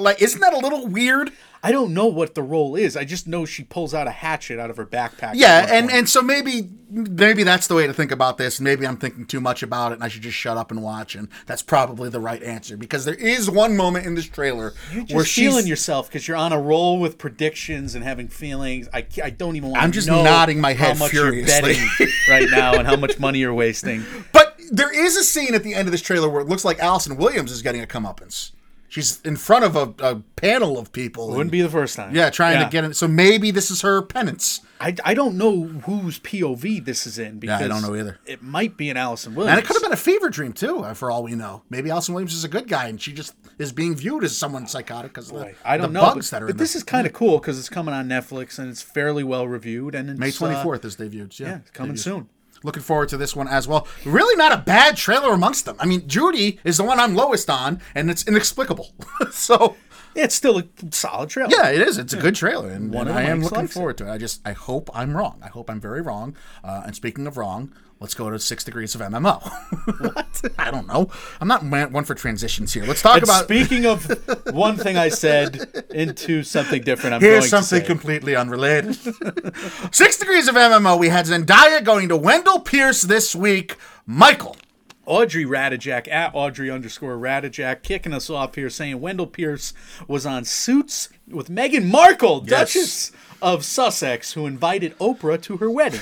that a little weird? I don't know what the role is. I just know she pulls out a hatchet out of her backpack. Yeah, and so maybe that's the way to think about this. Maybe I'm thinking too much about it, and I should just shut up and watch, and that's probably the right answer, because there is one moment in this trailer where she's feeling yourself because you're on a roll with predictions and having feelings. I don't even want to know. I'm just nodding my head furiously. How much you're betting right now and how much money you're wasting. But there is a scene at the end of this trailer where it looks like Alison Williams is getting a comeuppance. She's in front of a panel of people. Wouldn't be the first time. Yeah, trying to get in. So maybe this is her penance. I don't know whose POV this is in. Because I don't know either. It might be an Alison Williams. And it could have been a fever dream, too, for all we know. Maybe Alison Williams is a good guy, and she just is being viewed as someone psychotic because of the bugs that are in there. But this is kind of cool because it's coming on Netflix, and it's fairly well-reviewed. And it's, May 24th is debuted. Yeah, it's coming soon. Looking forward to this one as well. Really not a bad trailer amongst them. I mean, Judy is the one I'm lowest on, and it's inexplicable. So it's still a solid trailer. Yeah, it is. It's a good trailer, and I am looking forward to it. I hope I'm wrong. I hope I'm very wrong. And speaking of wrong, let's go to 6 degrees of MMO. What? I don't know. I'm not one for transitions here. Let's talk about... Speaking of one thing I said into something different, here's something completely unrelated. 6 degrees of MMO. We had Zendaya going to Wendell Pierce this week. Michael. Audrey Radijak, at Audrey_Radijak, kicking us off here, saying Wendell Pierce was on Suits with Meghan Markle, Duchess of Sussex, who invited Oprah to her wedding.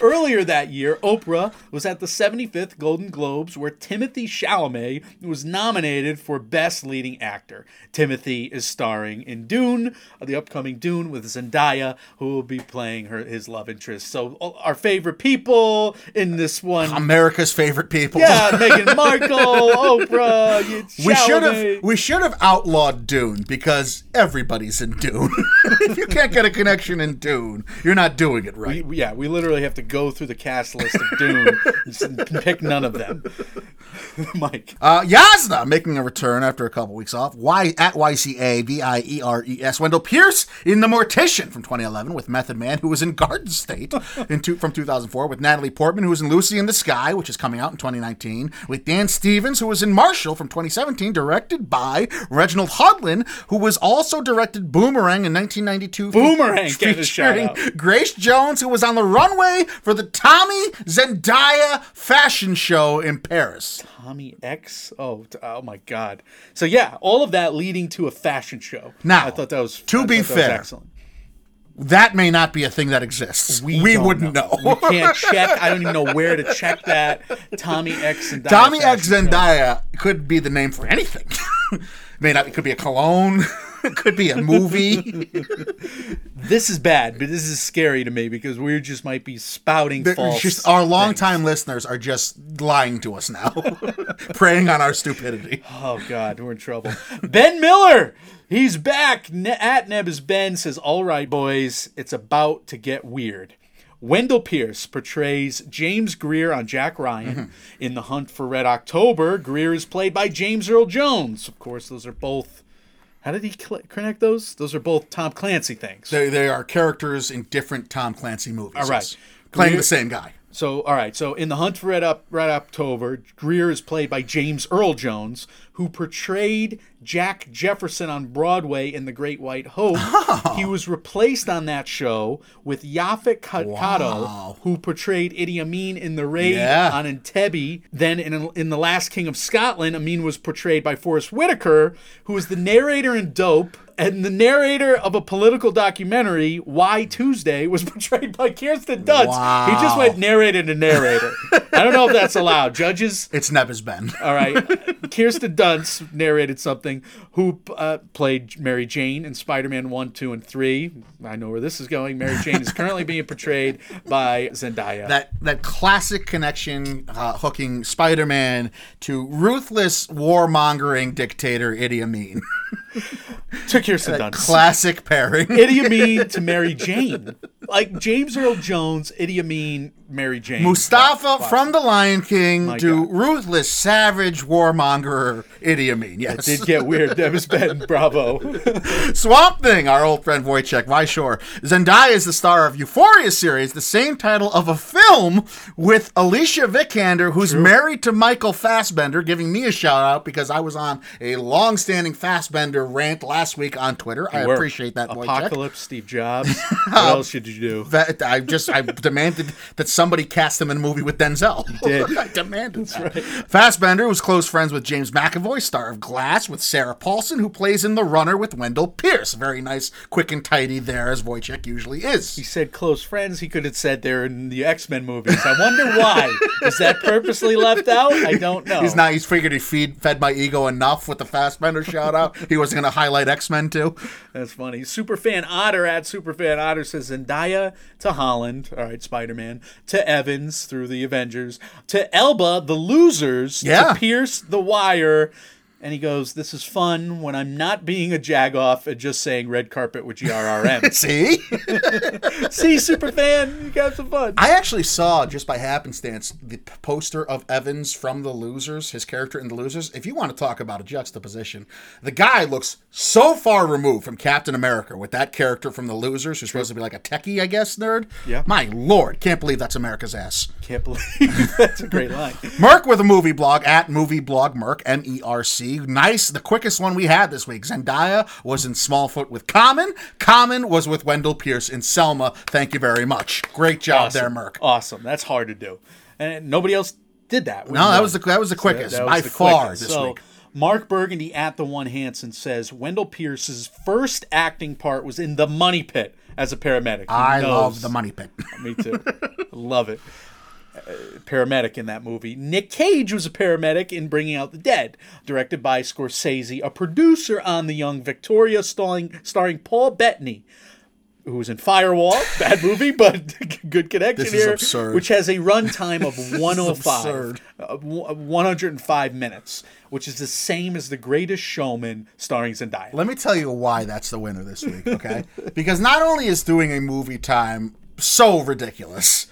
Earlier that year, Oprah was at the 75th Golden Globes, where Timothée Chalamet was nominated for Best Leading Actor. Timothée is starring in Dune, the upcoming Dune, with Zendaya, who will be playing his love interest. So our favorite people in this one. America's favorite people. Yeah, Meghan Markle, Oprah, Chalamet. We should have outlawed Dune, because everybody's in Dune. If you can't get a connection in Dune, you're not doing it right. We literally have to go through the cast list of Dune and pick none of them. Mike. Yasna making a return after a couple weeks off. At YCAVIERES. Wendell Pierce in The Mortician from 2011 with Method Man, who was in Garden State from 2004, with Natalie Portman, who was in Lucy in the Sky, which is coming out in 2019, with Dan Stevens, who was in Marshall from 2017, directed by Reginald Hudlin, who was also directed Boomerang in 1992. Boomerang, featuring Grace Jones, who was on the runway for the Tommy Zendaya fashion show in Paris. Tommy X? Oh my God. So yeah, all of that leading to a fashion show. Now, I thought that was, to be fair, excellent. That may not be a thing that exists. We wouldn't know. We can't check. I don't even know where to check that. Tommy X Zendaya. Tommy X Zendaya could be the name for anything. It could be a cologne. It could be a movie. This is bad, but this is scary to me because we just might be spouting false things. Our longtime listeners are just lying to us now, preying on our stupidity. Oh, God, we're in trouble. Ben Miller, he's back. At Neb is Ben, says, all right, boys, it's about to get weird. Wendell Pierce portrays James Greer on Jack Ryan. In The Hunt for Red October, Greer is played by James Earl Jones. Of course, those are both... How did he connect those? Those are both Tom Clancy things. They are characters in different Tom Clancy movies. All right. Playing the same guy. So, all right. So, in The Hunt for Red October, Greer is played by James Earl Jones, who portrayed Jack Jefferson on Broadway in The Great White Hope. Oh. He was replaced on that show with Yaphet Kotto, who portrayed Idi Amin in The Raid on Entebbe. Then in The Last King of Scotland, Amin was portrayed by Forest Whitaker, who was the narrator in Dope. And the narrator of a political documentary, Why Tuesday, was portrayed by Kirsten Dunst. Wow. He just went narrator to narrator. I don't know if that's allowed. Judges? It's never's been. All right. Kirsten Dunst narrated something, who played Mary Jane in Spider-Man 1, 2, and 3. I know where this is going. Mary Jane is currently being portrayed by Zendaya. That classic connection hooking Spider-Man to ruthless, warmongering dictator Idi Amin. To Kirsten Dunst. Classic pairing. Idi Amin to Mary Jane. Like James Earl Jones, Idi Amin, Mary Jane. Mustafa from The Lion King to ruthless, savage, warmonger Idi Amin. Yes. It did get weird. That was Ben. Bravo. Swamp Thing, our old friend Wojciech Wyshore. Zendaya is the star of Euphoria series, the same title of a film with Alicia Vikander, who's married to Michael Fassbender, giving me a shout out because I was on a long-standing Fassbender rant last week on Twitter. I appreciate that, Wojciech. Apocalypse, Steve Jobs. What else should you do? I demanded that somebody cast him in a movie with Denzel. You did. I demanded that. Right. Fassbender was close friends with James McAvoy, star of Glass, with Sarah Paulson, who plays in The Runner with Wendell Pierce. Very nice, quick and tidy there, as Wojciech usually is. He said close friends. He could have said they're in the X-Men movies. I wonder why. Is that purposely left out? I don't know. He's not. He's figured he fed my ego enough with the Fassbender shout-out. He wasn't going to highlight X-Men, too. That's funny. Superfan Otter at Superfan Otter says, Zendaya to Holland, all right, Spider-Man, to Evans through the Avengers, to Elba, the Losers, to Pierce, the Wire. And he goes, this is fun when I'm not being a jagoff and just saying red carpet with GRRM. See? See, Superfan, you got some fun. I actually saw, just by happenstance, the poster of Evans from The Losers, his character in The Losers. If you want to talk about a juxtaposition, the guy looks so far removed from Captain America with that character from The Losers, who's supposed to be like a techie, I guess, nerd. Yeah. My Lord, can't believe that's America's ass. Can't believe that's a great line. Merc with a movie blog, at movieblogmerc, M-E-R-C. Nice, the quickest one we had this week. Zendaya was in Smallfoot with Common. Common was with Wendell Pierce in Selma. Thank you very much. Great job there, Merc. Awesome. That's hard to do. And nobody else did that. No, that was the quickest. By far this week. Mark Burgundy at The One Hansen says, Wendell Pierce's first acting part was in The Money Pit as a paramedic. I love The Money Pit. Me too. Love it. Paramedic in that movie. Nick Cage was a paramedic in Bringing Out the Dead, directed by Scorsese, a producer on The Young Victoria, starring Paul Bettany, who was in Firewall. Bad movie, but good connection here. This is absurd. Which has a runtime of 105 minutes, which is the same as The Greatest Showman starring Zendaya. Let me tell you why that's the winner this week, okay? Because not only is doing a movie time so ridiculous,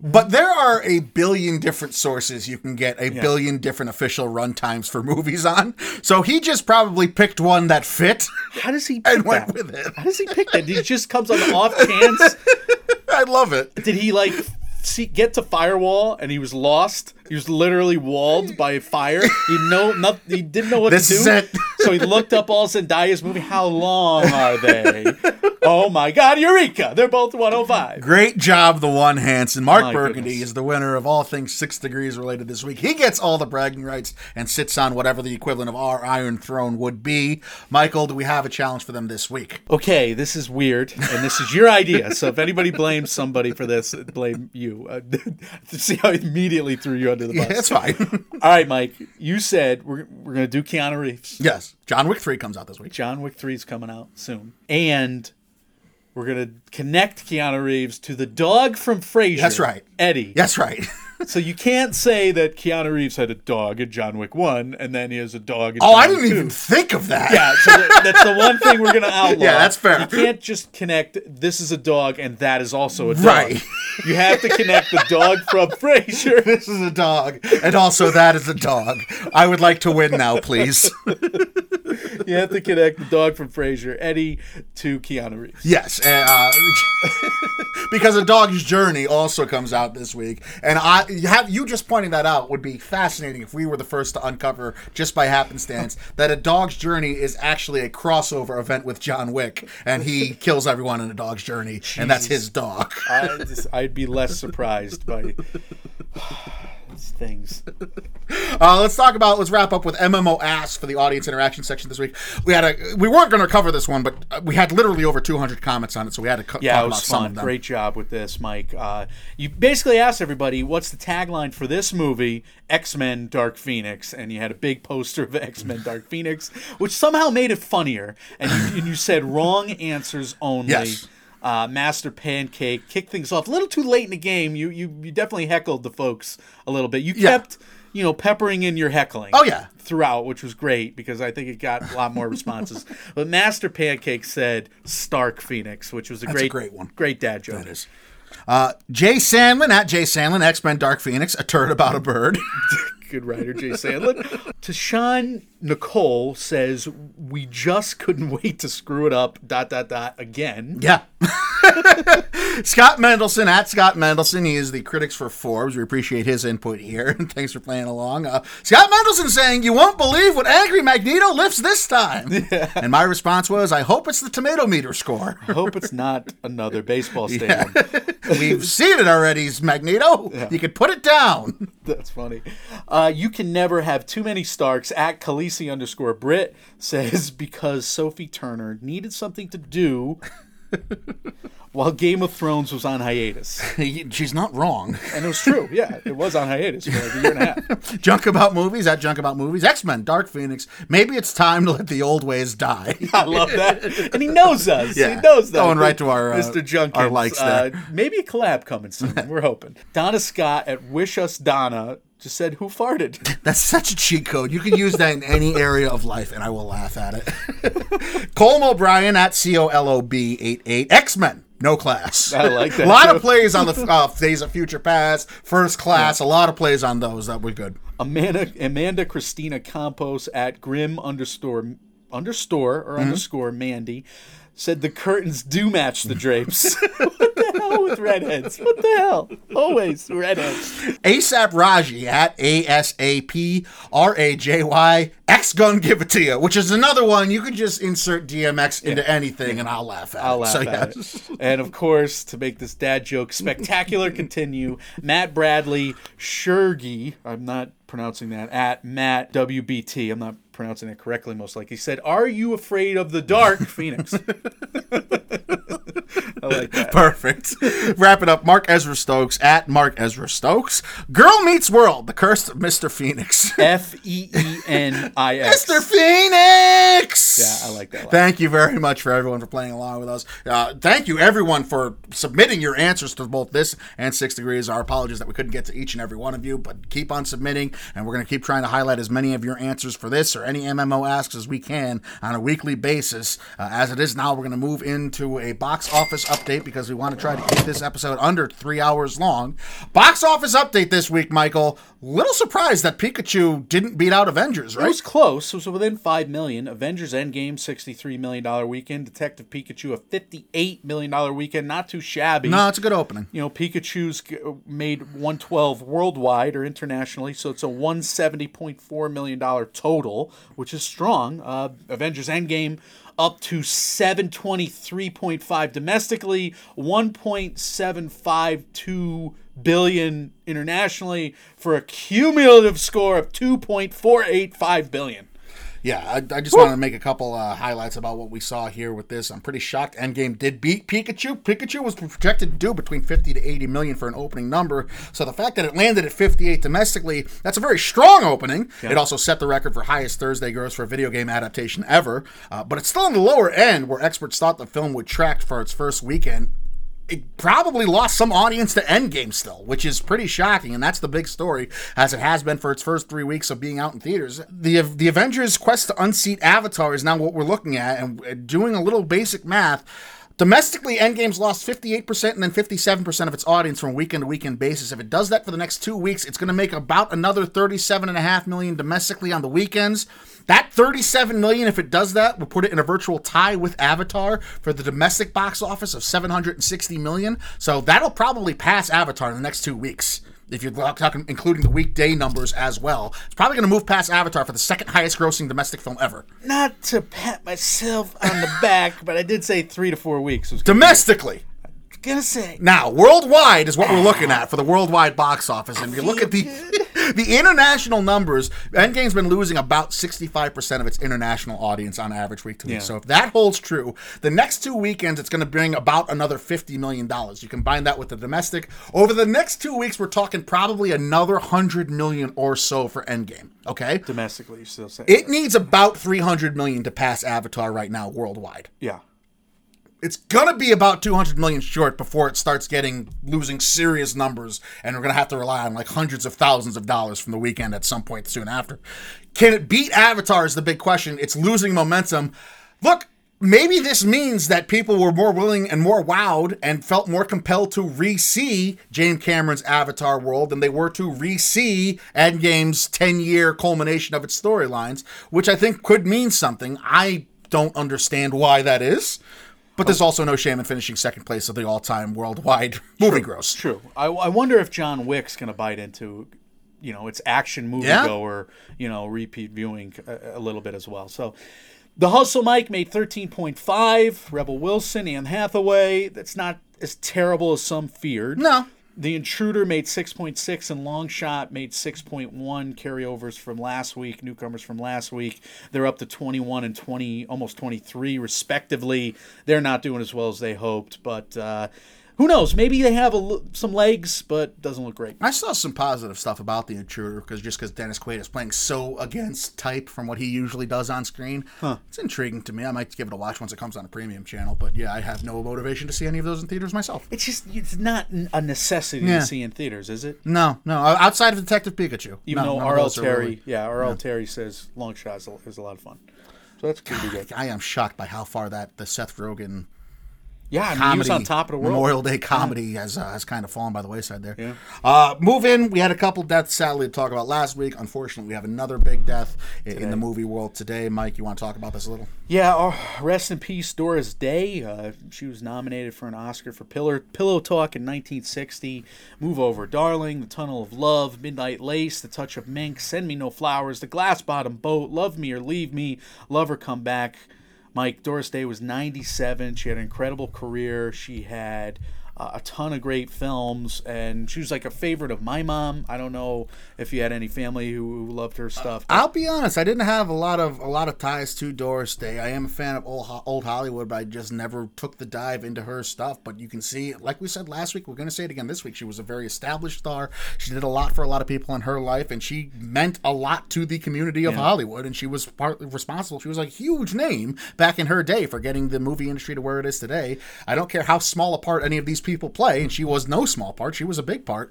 but there are a billion different sources you can get a billion different official runtimes for movies on. So he just probably picked one that fit. How does he pick and went that? With it? How does he pick that? He just comes on the off chance. I love it. Did he get to Firewall and he was lost? He was literally walled by a fire. He didn't know what to do. This is it. So he looked up all Zendaya's movie. How long are they? Oh my God, Eureka! They're both 105. Great job, The One Hansen. Mark Burgundy is the winner of all things 6 Degrees related this week. He gets all the bragging rights and sits on whatever the equivalent of our Iron Throne would be. Michael, do we have a challenge for them this week? Okay, this is weird, and this is your idea. So if anybody blames somebody for this, blame you. See how I immediately threw you under the bus. Yeah, that's fine. All right, Mike, you said we're going to do Keanu Reeves. Yes. John Wick 3 comes out this week. John Wick 3 is coming out soon. And we're going to connect Keanu Reeves to the dog from Frasier. That's right. Eddie. That's right. So you can't say that Keanu Reeves had a dog in John Wick 1 and then he has a dog in John Wick 2. Oh, I didn't even think of that. Yeah, so that's the one thing we're going to outlaw. Yeah, that's fair. You can't just connect this is a dog and that is also a dog. Right. You have to connect the dog from Frasier. This is a dog and also that is a dog. I would like to win now, please. You have to connect the dog from Frasier, Eddie, to Keanu Reeves. Yes. Because A Dog's Journey also comes out this week. And you just pointing that out would be fascinating if we were the first to uncover, just by happenstance, that A Dog's Journey is actually a crossover event with John Wick. And he kills everyone in A Dog's Journey. Jeez. And that's his dog. I'd be less surprised by... things. Let's wrap up with MMO Ask for the audience interaction section this week. We weren't going to cover this one, but we had literally over 200 comments on it, so we had to talk about some of them. Great job with this, Mike. You basically asked everybody, what's the tagline for this movie, X-Men Dark Phoenix? And you had a big poster of X-Men Dark Phoenix, which somehow made it funnier. And you said wrong answers only. Yes. Master Pancake kick things off a little too late in the game. You definitely heckled the folks a little bit. You kept peppering in your heckling. Oh yeah, throughout, which was great because I think it got a lot more responses. But Master Pancake said Stark Phoenix, which was a great one, great dad joke. That is. Jay Sandlin at Jay Sandlin, X-Men Dark Phoenix, a turd about a bird. Good writer, Jay Sandlin. Tashawn Nicole says, we just couldn't wait to screw it up, ... again. Yeah. Scott Mendelson at Scott Mendelson. He is the critics for Forbes. We appreciate his input here. And thanks for playing along. Scott Mendelson saying, you won't believe what Angry Magneto lifts this time. Yeah. And my response was, I hope it's the tomato meter score. I hope it's not another baseball stadium. Yeah. We've seen it already, Magneto. Yeah. You can put it down. That's funny. You can never have too many Starks at Khaleesi _Brit says, because Sophie Turner needed something to do while Game of Thrones was on hiatus. She's not wrong. And it was true. Yeah, it was on hiatus for like a year and a half. Junk About Movies at Junk About Movies. X-Men Dark Phoenix. Maybe it's time to let the old ways die. I love that. And he knows us. Yeah. He knows that. Going right to our Mr. Junkins. Our likes there. Maybe a collab coming soon. We're hoping. Donna Scott at Wish Us Donna just said, who farted? That's such a cheat code. You can use that in any area of life, and I will laugh at it. Colm O'Brien at COLOB88. X-Men. No class. I like that. A lot of plays on the Days of Future Past, First Class, yeah. A lot of plays on those. That were good. Amanda Christina Campos at Grim _underscore Mandy said the curtains do match the drapes. What the hell with redheads? What the hell? Always redheads. ASAP Raji at ASAPRAJY X-Gun Give It To You, which is another one you could just insert DMX into anything and I'll laugh at it. I'll laugh at it. And of course, to make this dad joke spectacular continue, Matt Bradley Shergi, I'm not pronouncing that, at Matt WBT. I'm not pronouncing it correctly, most likely. He said, are you afraid of the dark, Phoenix? I like that. Perfect. Wrap it up. Mark Ezra Stokes at Mark Ezra Stokes. Girl Meets World, The Curse of Mr. Phoenix. FEENIX. Mr. Phoenix! Yeah, I like that. Thank you very much for everyone for playing along with us. Thank you, everyone, for submitting your answers to both this and 6 Degrees. Our apologies that we couldn't get to each and every one of you, but keep on submitting, and we're going to keep trying to highlight as many of your answers for this or any MMO asks as we can on a weekly basis. As it is now, we're going to move into a box office update because we want to try to keep this episode under 3 hours long. Box office update this week, Michael. Little surprised that Pikachu didn't beat out Avengers, right? It was close. It was within $5 million. Avengers Endgame, $63 million weekend. Detective Pikachu, a $58 million weekend. Not too shabby. No, it's a good opening. You know, Pikachu's made $112 worldwide or internationally, so it's a $170.4 million total, which is strong. Avengers Endgame up to $723.5 domestically, $1.752 billion internationally for a cumulative score of $2.485 billion. Yeah, I just wanted to make a couple highlights about what we saw here with this. I'm pretty shocked Endgame did beat Pikachu. Pikachu was projected to do between 50 to 80 million for an opening number. So the fact that it landed at 58 domestically, that's a very strong opening. Yeah. It also set the record for highest Thursday gross for a video game adaptation ever. But it's still on the lower end where experts thought the film would track for its first weekend. It probably lost some audience to Endgame still, which is pretty shocking, and that's the big story, as it has been for its first 3 weeks of being out in theaters. The Avengers' quest to unseat Avatar is now what we're looking at, and doing a little basic math, Domestically, Endgame's lost 58% and then 57% of its audience from a weekend-to-weekend basis. If it does that for the next 2 weeks, it's going to make about another $37.5 million domestically on the weekends. That $37 million, if it does that, will put it in a virtual tie with Avatar for the domestic box office of $760 million. So that'll probably pass Avatar in the next 2 weeks, if you're talking including the weekday numbers as well. It's probably going to move past Avatar for the second highest grossing domestic film ever. Not to pat myself on the back, but I did say 3 to 4 weeks. Was domestically. Gonna say. Now, worldwide is what we're looking at for the worldwide box office. And if you look at the international numbers, Endgame's been losing about 65% of its international audience on average week to week. Yeah. So if that holds true, the next 2 weekends, it's going to bring about another $50 million. You combine that with the domestic. Over the next 2 weeks, we're talking probably another $100 million or so for Endgame. Okay? Domestically, you still say. It needs about $300 million to pass Avatar right now worldwide. Yeah. It's going to be about $200 million short before it starts losing serious numbers, and we're going to have to rely on hundreds of thousands of dollars from the weekend at some point soon after. Can it beat Avatar is the big question. It's losing momentum. Look, maybe this means that people were more willing and more wowed and felt more compelled to re-see James Cameron's Avatar world than they were to re-see Endgame's 10-year culmination of its storylines, which I think could mean something. I don't understand why that is. But there's also no shame in finishing second place of the all-time worldwide movie gross. True. I wonder if John Wick's going to bite into, its action moviegoer, repeat viewing a little bit as well. So, The Hustle, Mike, made 13.5. Rebel Wilson, Anne Hathaway. That's not as terrible as some feared. No. The Intruder made 6.6, and Long Shot made 6.1. Carryovers from last week, newcomers from last week. They're up to 21 and 20, almost 23, respectively. They're not doing as well as they hoped, but who knows? Maybe they have some legs, but doesn't look great. I saw some positive stuff about The Intruder, because Dennis Quaid is playing so against type from what he usually does on screen. Huh. It's intriguing to me. I might give it a watch once it comes on a premium channel, but yeah, I have no motivation to see any of those in theaters myself. It's just, it's not a necessity to see in theaters, is it? No. Outside of Detective Pikachu. Even though R.L. Terry, really, R.L. Terry says Long Shot is a lot of fun. So that's going to be good. I am shocked by how far the Seth Rogen... Yeah, he was on top of the world. Memorial Day comedy has kind of fallen by the wayside there. Yeah. Move in. We had a couple deaths, sadly, to talk about last week. Unfortunately, we have another big death in the movie world today. Mike, you want to talk about this a little? Yeah, rest in peace, Doris Day. She was nominated for an Oscar for Pillow Talk in 1960. Move Over, Darling, The Tunnel of Love, Midnight Lace, The Touch of Mink, Send Me No Flowers, The Glass Bottom Boat, Love Me or Leave Me, Love or Come Back. Mike, Doris Day was 97. She had an incredible career. She had a ton of great films, and she was a favorite of my mom. I don't know if you had any family who loved her stuff. I'll be honest, I didn't have a lot of ties to Doris Day. I am a fan of old Hollywood, but I just never took the dive into her stuff. But you can see, like we said last week, we're going to say it again this week, she was a very established star. She did a lot for a lot of people in her life, and she meant a lot to the community of Hollywood, and she was partly responsible. She was a huge name back in her day for getting the movie industry to where it is today. I don't care how small a part any of these people play, and she was no small part. She was a big part.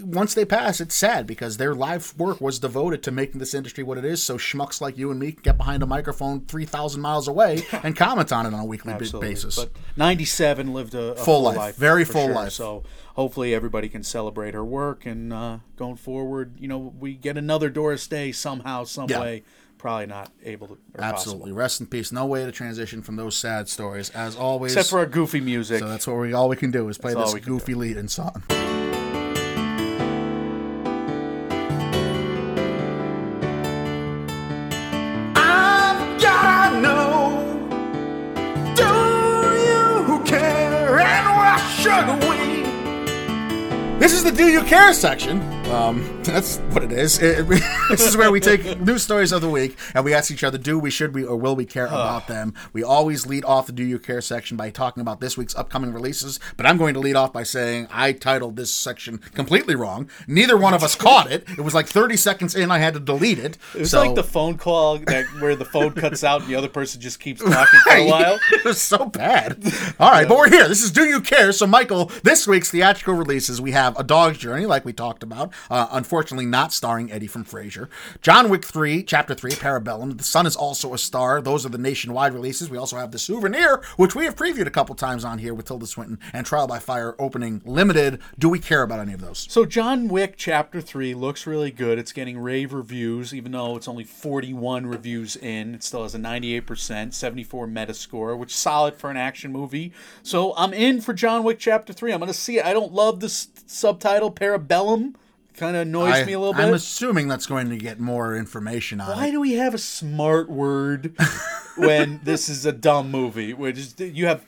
Once they pass, it's sad because their life work was devoted to making this industry what it is, so schmucks like you and me can get behind a microphone 3,000 miles away and comment on it on a weekly basis. But 97 lived a full life. Very full life. So hopefully everybody can celebrate her work, and going forward, we get another Doris Day somehow, some way. Probably not able to. Absolutely. Possible. Rest in peace. No way to transition from those sad stories, as always. Except for our goofy music. So that's what we can do is play this goofy lead-in song. I've gotta know, do you care, and why should we? This is the Do You Care section. That's what it is. This is where we take news stories of the week and we ask each other, do we, should we, or will we care about them? We always lead off the Do You Care section by talking about this week's upcoming releases, but I'm going to lead off by saying I titled this section completely wrong. Neither one of us caught it. It was 30 seconds in, I had to delete it. It was like the phone call where the phone cuts out and the other person just keeps talking for a while. It was so bad. All right, but we're here. This is Do You Care? So, Michael, this week's theatrical releases, we have A Dog's Journey, like we talked about. unfortunately not starring Eddie from Frasier. John Wick 3, Chapter 3, Parabellum. The Sun is also a star. Those are the nationwide releases. We also have The Souvenir, which we have previewed a couple times on here with Tilda Swinton, and Trial by Fire opening limited. Do we care about any of those? So John Wick Chapter 3 looks really good. It's getting rave reviews, even though it's only 41 reviews in. It still has a 98%, 74 Metascore, which is solid for an action movie. So I'm in for John Wick Chapter 3. I'm going to see it. I don't love the subtitle, Parabellum. Kind of annoys me a little bit. I'm assuming that's going to get more information on it. Why do we have a smart word when this is a dumb movie? Which is, you have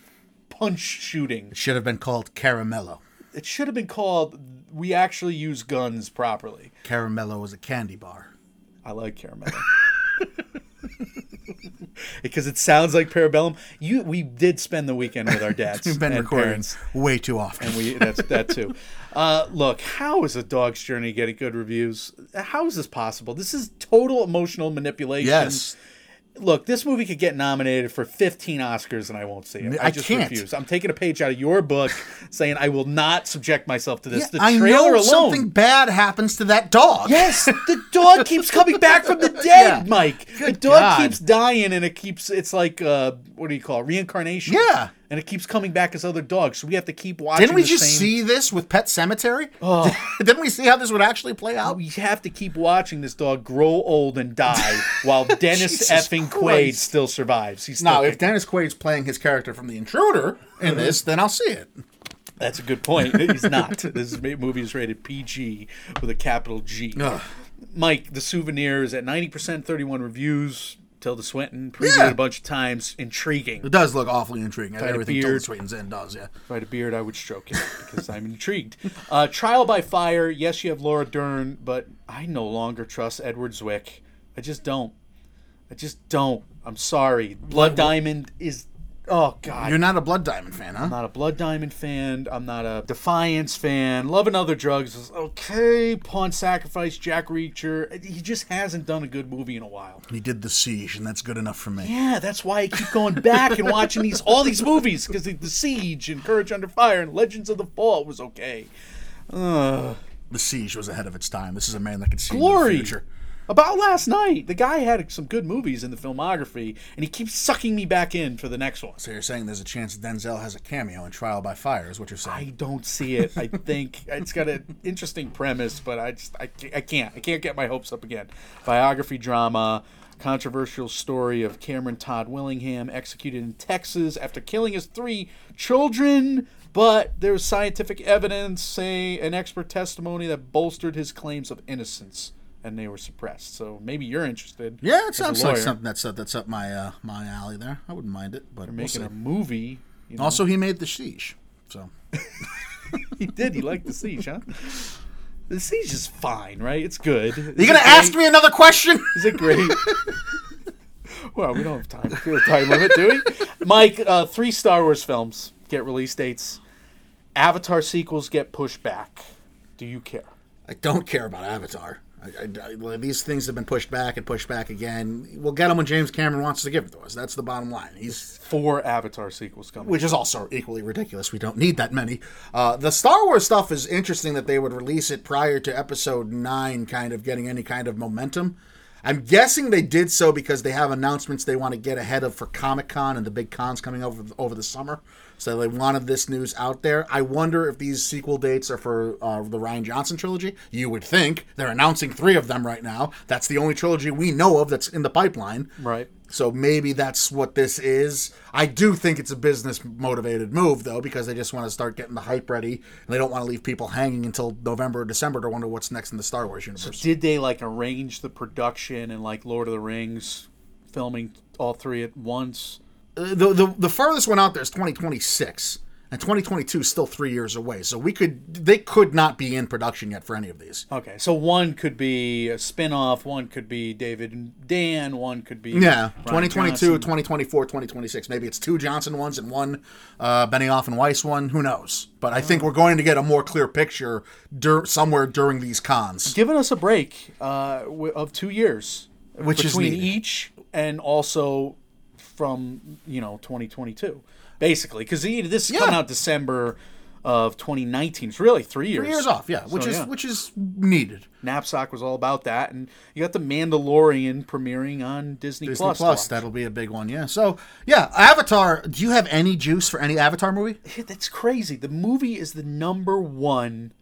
punch shooting. It should have been called Caramello. It should have been called, we actually use guns properly. Caramello is a candy bar. I like Caramello. Because it sounds like Parabellum. We did spend the weekend with our dads. We've been recording parents way too often. And that's that too. Look, how is A Dog's Journey getting good reviews? How is this possible? This is total emotional manipulation. Yes. Look, this movie could get nominated for 15 Oscars and I won't see it. I just refuse. I'm taking a page out of your book saying I will not subject myself to this. Yeah, the trailer alone. Something bad happens to that dog. Yes, the dog keeps coming back from the dead, yeah. Mike. Good the dog God. Keeps dying and it keeps, it's like, what do you call it? Reincarnation. Yeah. And it keeps coming back as other dogs, so we have to keep watching. Didn't we see this with Pet Sematary? Oh. Didn't we see how this would actually play out? We have to keep watching this dog grow old and die while Dennis effing Quaid still survives. If Dennis Quaid's playing his character from The Intruder in this, then I'll see it. That's a good point. He's not. This movie is rated PG with a capital G. Ugh. Mike, The Souvenir is at 90%, 31 reviews. Tilda Swinton, previewed a bunch of times. Intriguing. It does look awfully intriguing. Everything Tilda Swinton's in does, yeah. If I had a beard, I would stroke it because I'm intrigued. Trial by Fire. Yes, you have Laura Dern, but I no longer trust Edward Zwick. I just don't. I'm sorry. Blood Diamond is... Oh, God. You're not a Blood Diamond fan, huh? I'm not a Blood Diamond fan. I'm not a Defiance fan. Love and Other Drugs is okay. Pawn Sacrifice, Jack Reacher. He just hasn't done a good movie in a while. He did The Siege, and that's good enough for me. Yeah, that's why I keep going back and watching all these movies, because The Siege and Courage Under Fire and Legends of the Fall was okay. The Siege was ahead of its time. This is a man that could see the future. About last night, the guy had some good movies in the filmography, and he keeps sucking me back in for the next one. So you're saying there's a chance Denzel has a cameo in Trial by Fire is what you're saying? I don't see it. I think it's got an interesting premise, but I can't get my hopes up again. Biography drama, controversial story of Cameron Todd Willingham executed in Texas after killing his 3 children. But there was scientific evidence, say an expert testimony that bolstered his claims of innocence. And they were suppressed. So maybe you're interested. Yeah, it sounds like something that's up my alley there. I wouldn't mind it. But they're making a movie. You know? Also, he made The Siege. So he did. He liked The Siege, huh? The Siege is fine, right? It's good. Are you gonna ask me another question? Is it great? Well, we don't have time. We have a time limit, do we? Mike, 3 Star Wars films get release dates. Avatar sequels get pushed back. Do you care? I don't care about Avatar. These things have been pushed back and pushed back again. We'll get them when James Cameron wants to give it to us. That's the bottom line. He's 4 Avatar sequels coming, which is also equally ridiculous. We don't need that many. The Star Wars stuff is interesting that they would release it prior to Episode 9 kind of getting any kind of momentum. I'm guessing they did so because they have announcements they want to get ahead of for Comic-Con and the big cons coming over the summer. So they wanted this news out there. I wonder if these sequel dates are for the Rian Johnson trilogy. You would think. They're announcing 3 of them right now. That's the only trilogy we know of that's in the pipeline. Right. So maybe that's what this is. I do think it's a business-motivated move, though, because they just want to start getting the hype ready, and they don't want to leave people hanging until November or December to wonder what's next in the Star Wars universe. So did they, arrange the production and, Lord of the Rings, filming all 3 at once? The farthest one out there is 2026, and 2022 is still 3 years away. So they could not be in production yet for any of these. Okay, so one could be a spinoff, one could be David and Dan, one could be Rian 2022, Johnson. 2024, 2026. Maybe it's 2 Johnson ones and one Benioff and Weiss one. Who knows? But I think we're going to get a more clear picture somewhere during these cons. Giving us a break of 2 years, which is between each and also. From 2022, basically, because this is coming out December of 2019. It's really 3 years. 3 years off, yeah, which is needed. Knapsack was all about that, and you got The Mandalorian premiering on Disney Plus. That'll be a big one, yeah. So, yeah, Avatar, do you have any juice for any Avatar movie? Yeah, that's crazy. The movie is the number one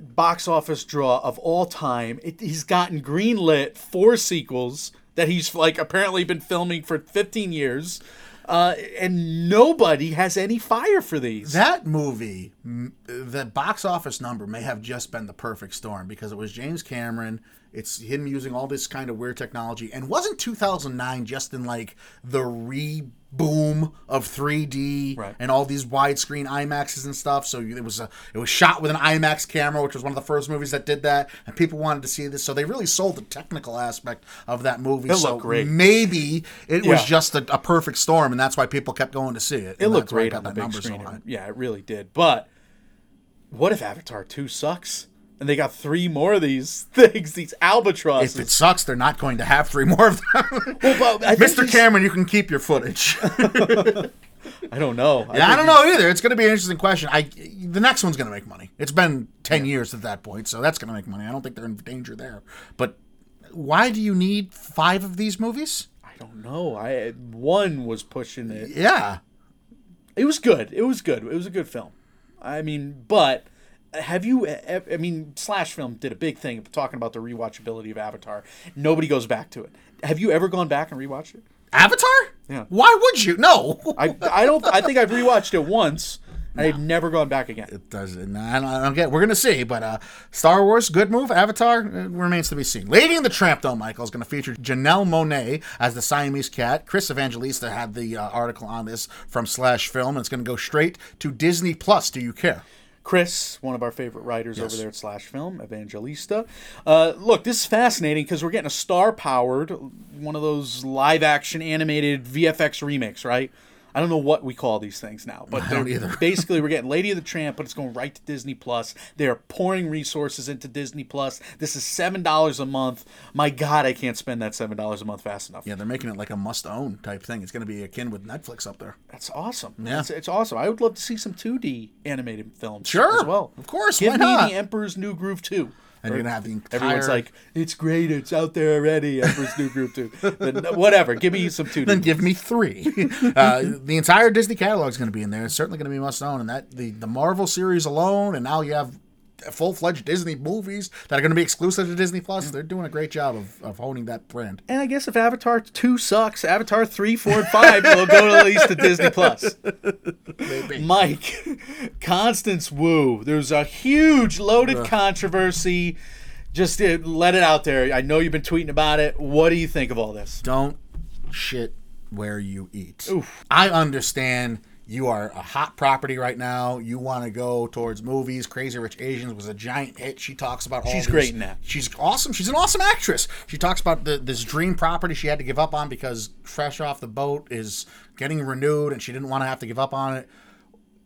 box office draw of all time. He's gotten greenlit 4 sequels that he's like apparently been filming for 15 years. And nobody has any fire for these. That movie, the box office number may have just been the perfect storm because it was James Cameron. It's him using all this kind of weird technology. And wasn't 2009 just in like the reboom of 3D and all these widescreen IMAXs and stuff? So it was shot with an IMAX camera, which was one of the first movies that did that. And people wanted to see this. So they really sold the technical aspect of that movie. It looked great. Maybe it was just a perfect storm, and that's why people kept going to see it. It looked great on the big screen. Yeah, it really did. But what if Avatar 2 sucks? And they got 3 more of these things, these albatrosses. If it sucks, they're not going to have 3 more of them. Well, but Mr. Cameron, you can keep your footage. I don't know. Yeah, I don't know either. It's going to be an interesting question. The next one's going to make money. It's been 10 years at that point, so that's going to make money. I don't think they're in danger there. But why do you need 5 of these movies? I don't know. One was pushing it. Yeah. It was good. It was good. It was a good film. I mean, but... Slash Film did a big thing talking about the rewatchability of Avatar. Nobody goes back to it. Have you ever gone back and rewatched it? Avatar? Yeah. Why would you? No. I think I've rewatched it once. No. I've never gone back again. It doesn't. I don't get it. We're going to see, but Star Wars, good move. Avatar, remains to be seen. Lady and the Tramp, though, Michael, is going to feature Janelle Monáe as the Siamese cat. Chris Evangelista had the article on this from Slash Film, and it's going to go straight to Disney+. Do you care? Chris, one of our favorite writers over there at Slash Film, Evangelista. Look, this is fascinating because we're getting a star-powered, one of those live-action animated VFX remakes, right? I don't know what we call these things now, but I don't either. Basically, we're getting Lady of the Tramp, but it's going right to Disney+. They are pouring resources into Disney+. This is $7 a month. My God, I can't spend that $7 a month fast enough. Yeah, they're making it like a must-own type thing. It's going to be akin with Netflix up there. That's awesome. Yeah. It's awesome. I would love to see some 2D animated films as well. Of course, Give me The Emperor's New Groove 2. And you're going to have the entire... Everyone's like, it's great, it's out there already, Emperor's New Groove 2. But whatever, give me some 2D. Then give me 3. The entire Disney catalog is going to be in there. It's certainly going to be must-own. And that the Marvel series alone, and now you have full-fledged Disney movies that are going to be exclusive to Disney+. They're doing a great job of honing that brand. And I guess if Avatar 2 sucks, Avatar 3, 4, and 5 will go at least to Disney+. Maybe. Mike, Constance Wu. There's a huge loaded controversy. Just let it out there. I know you've been tweeting about it. What do you think of all this? Don't shit where you eat. Oof. I understand... You are a hot property right now. You want to go towards movies. Crazy Rich Asians was a giant hit. She talks about all. She's great in that. She's awesome. She's an awesome actress. She talks about this dream property she had to give up on because Fresh Off the Boat is getting renewed, and she didn't want to have to give up on it.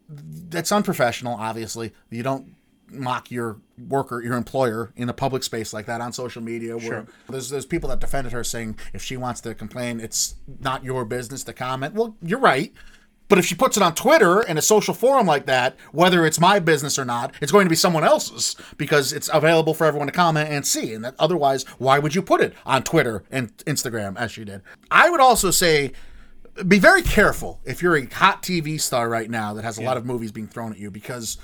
That's unprofessional, obviously. You don't mock your worker, your employer, in a public space like that on social media. Where there's people that defended her saying if she wants to complain, it's not your business to comment. Well, you're right. But if she puts it on Twitter and a social forum like that, whether it's my business or not, it's going to be someone else's because it's available for everyone to comment and see. And that, otherwise, why would you put it on Twitter and Instagram as she did? I would also say be very careful if you're a hot TV star right now that has a lot of movies being thrown at you because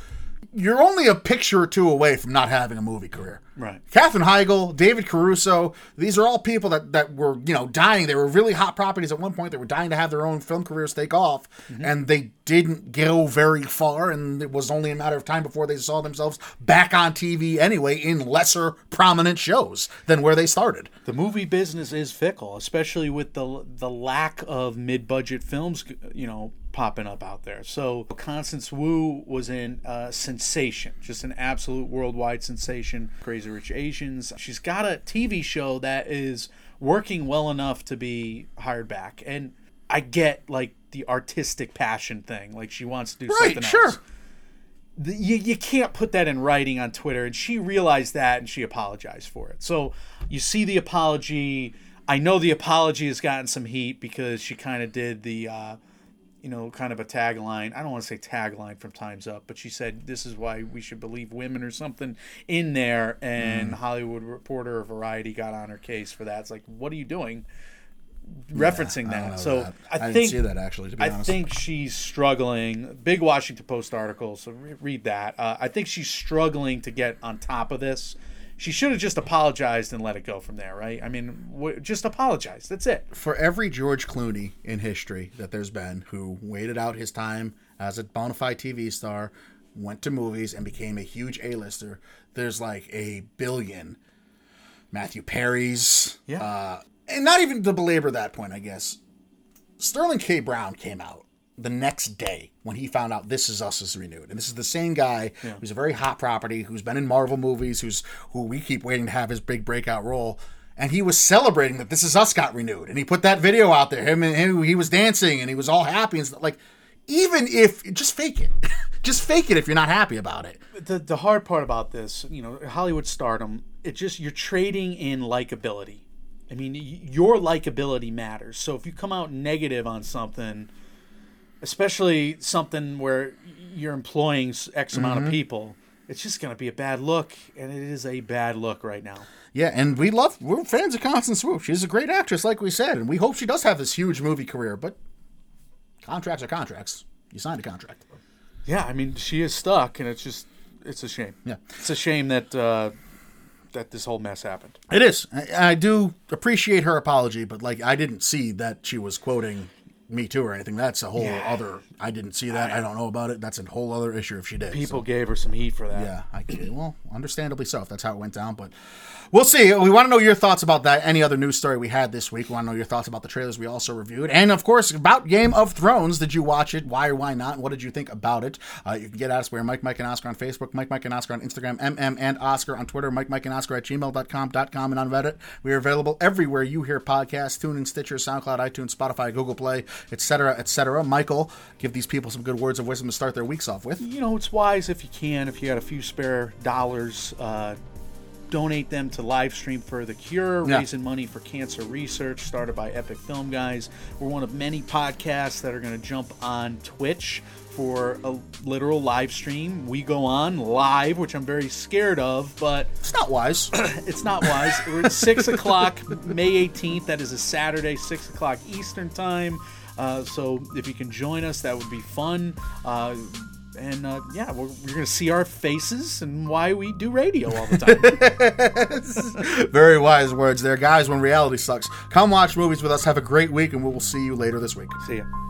you're only a picture or two away from not having a movie career. Right. Katherine Heigl, David Caruso, these are all people that were, dying. They were really hot properties at one point. They were dying to have their own film careers take off, and they didn't go very far, and it was only a matter of time before they saw themselves back on TV anyway in lesser prominent shows than where they started. The movie business is fickle, especially with the lack of mid-budget films, popping up out there. So Constance Wu was in a sensation, just an absolute worldwide sensation. Crazy Rich Asians. She's got a TV show that is working well enough to be hired back. And I get like the artistic passion thing. Like she wants to do something else. You can't put that in writing on Twitter. And she realized that and she apologized for it. So you see the apology. I know the apology has gotten some heat because she kind of did the you know, kind of a tagline. I don't want to say tagline from Time's Up, but she said, this is why we should believe women or something in there. And Hollywood Reporter or Variety got on her case for that. It's like, what are you doing? Referencing that. So that. I didn't see that, actually, to be honest. I think she's struggling. Big Washington Post article, so read that. I think she's struggling to get on top of this. She should have just apologized and let it go from there, right? I mean, just apologize. That's it. For every George Clooney in history that there's been who waited out his time as a bona fide TV star, went to movies, and became a huge A-lister, there's like a billion. Matthew Perry's. Yeah. And not even to belabor that point, I guess. Sterling K. Brown came out the next day when he found out This Is Us is renewed. And this is the same guy who's a very hot property, who's been in Marvel movies, who we keep waiting to have his big breakout role. And he was celebrating that This Is Us got renewed. And he put that video out there. Him, he was dancing and he was all happy. And like, even if, just fake it. Just fake it if you're not happy about it. The hard part about this, you know, Hollywood stardom, it just, you're trading in likability. I mean, your likability matters. So if you come out negative on something, especially something where you're employing X amount of people, it's just going to be a bad look, and it is a bad look right now. Yeah, and we're fans of Constance Wu. She's a great actress, like we said, and we hope she does have this huge movie career, but contracts are contracts. You signed a contract. Yeah, I mean, she is stuck, and it's a shame. Yeah. It's a shame that... that this whole mess happened. It is. I do appreciate her apology, but like, I didn't see that she was quoting Me Too or anything. That's a whole other. I didn't see that. I don't know about it. That's a whole other issue if she did. People gave her some heat for that. Yeah, well, understandably so. If that's how it went down, but we'll see. We want to know your thoughts about that. Any other news story we had this week? We want to know your thoughts about the trailers we also reviewed, and of course about Game of Thrones. Did you watch it? Why or why not? What did you think about it? You can get at us. We're Mike and Oscar on Facebook, Mike and Oscar on Instagram, MM and Oscar on Twitter, Mike and Oscar at gmail.com, and on Reddit. We are available everywhere you hear podcasts: TuneIn, Stitcher, SoundCloud, iTunes, Spotify, Google Play, etc., etc. Michael, give these people some good words of wisdom to start their weeks off with. You know, it's wise if you can, if you got a few spare dollars, donate them to Livestream for the Cure, raising money for cancer research, started by Epic Film Guys. We're one of many podcasts that are going to jump on Twitch for a literal live stream. We go on live, which I'm very scared of, but... It's not wise. It's not wise. We're at 6 o'clock, May 18th. That is a Saturday, 6 o'clock Eastern Time. So if you can join us, that would be fun. We're going to see our faces and why we do radio all the time. Very wise words there, guys. When reality sucks, come watch movies with us. Have a great week, and we will see you later this week. See ya.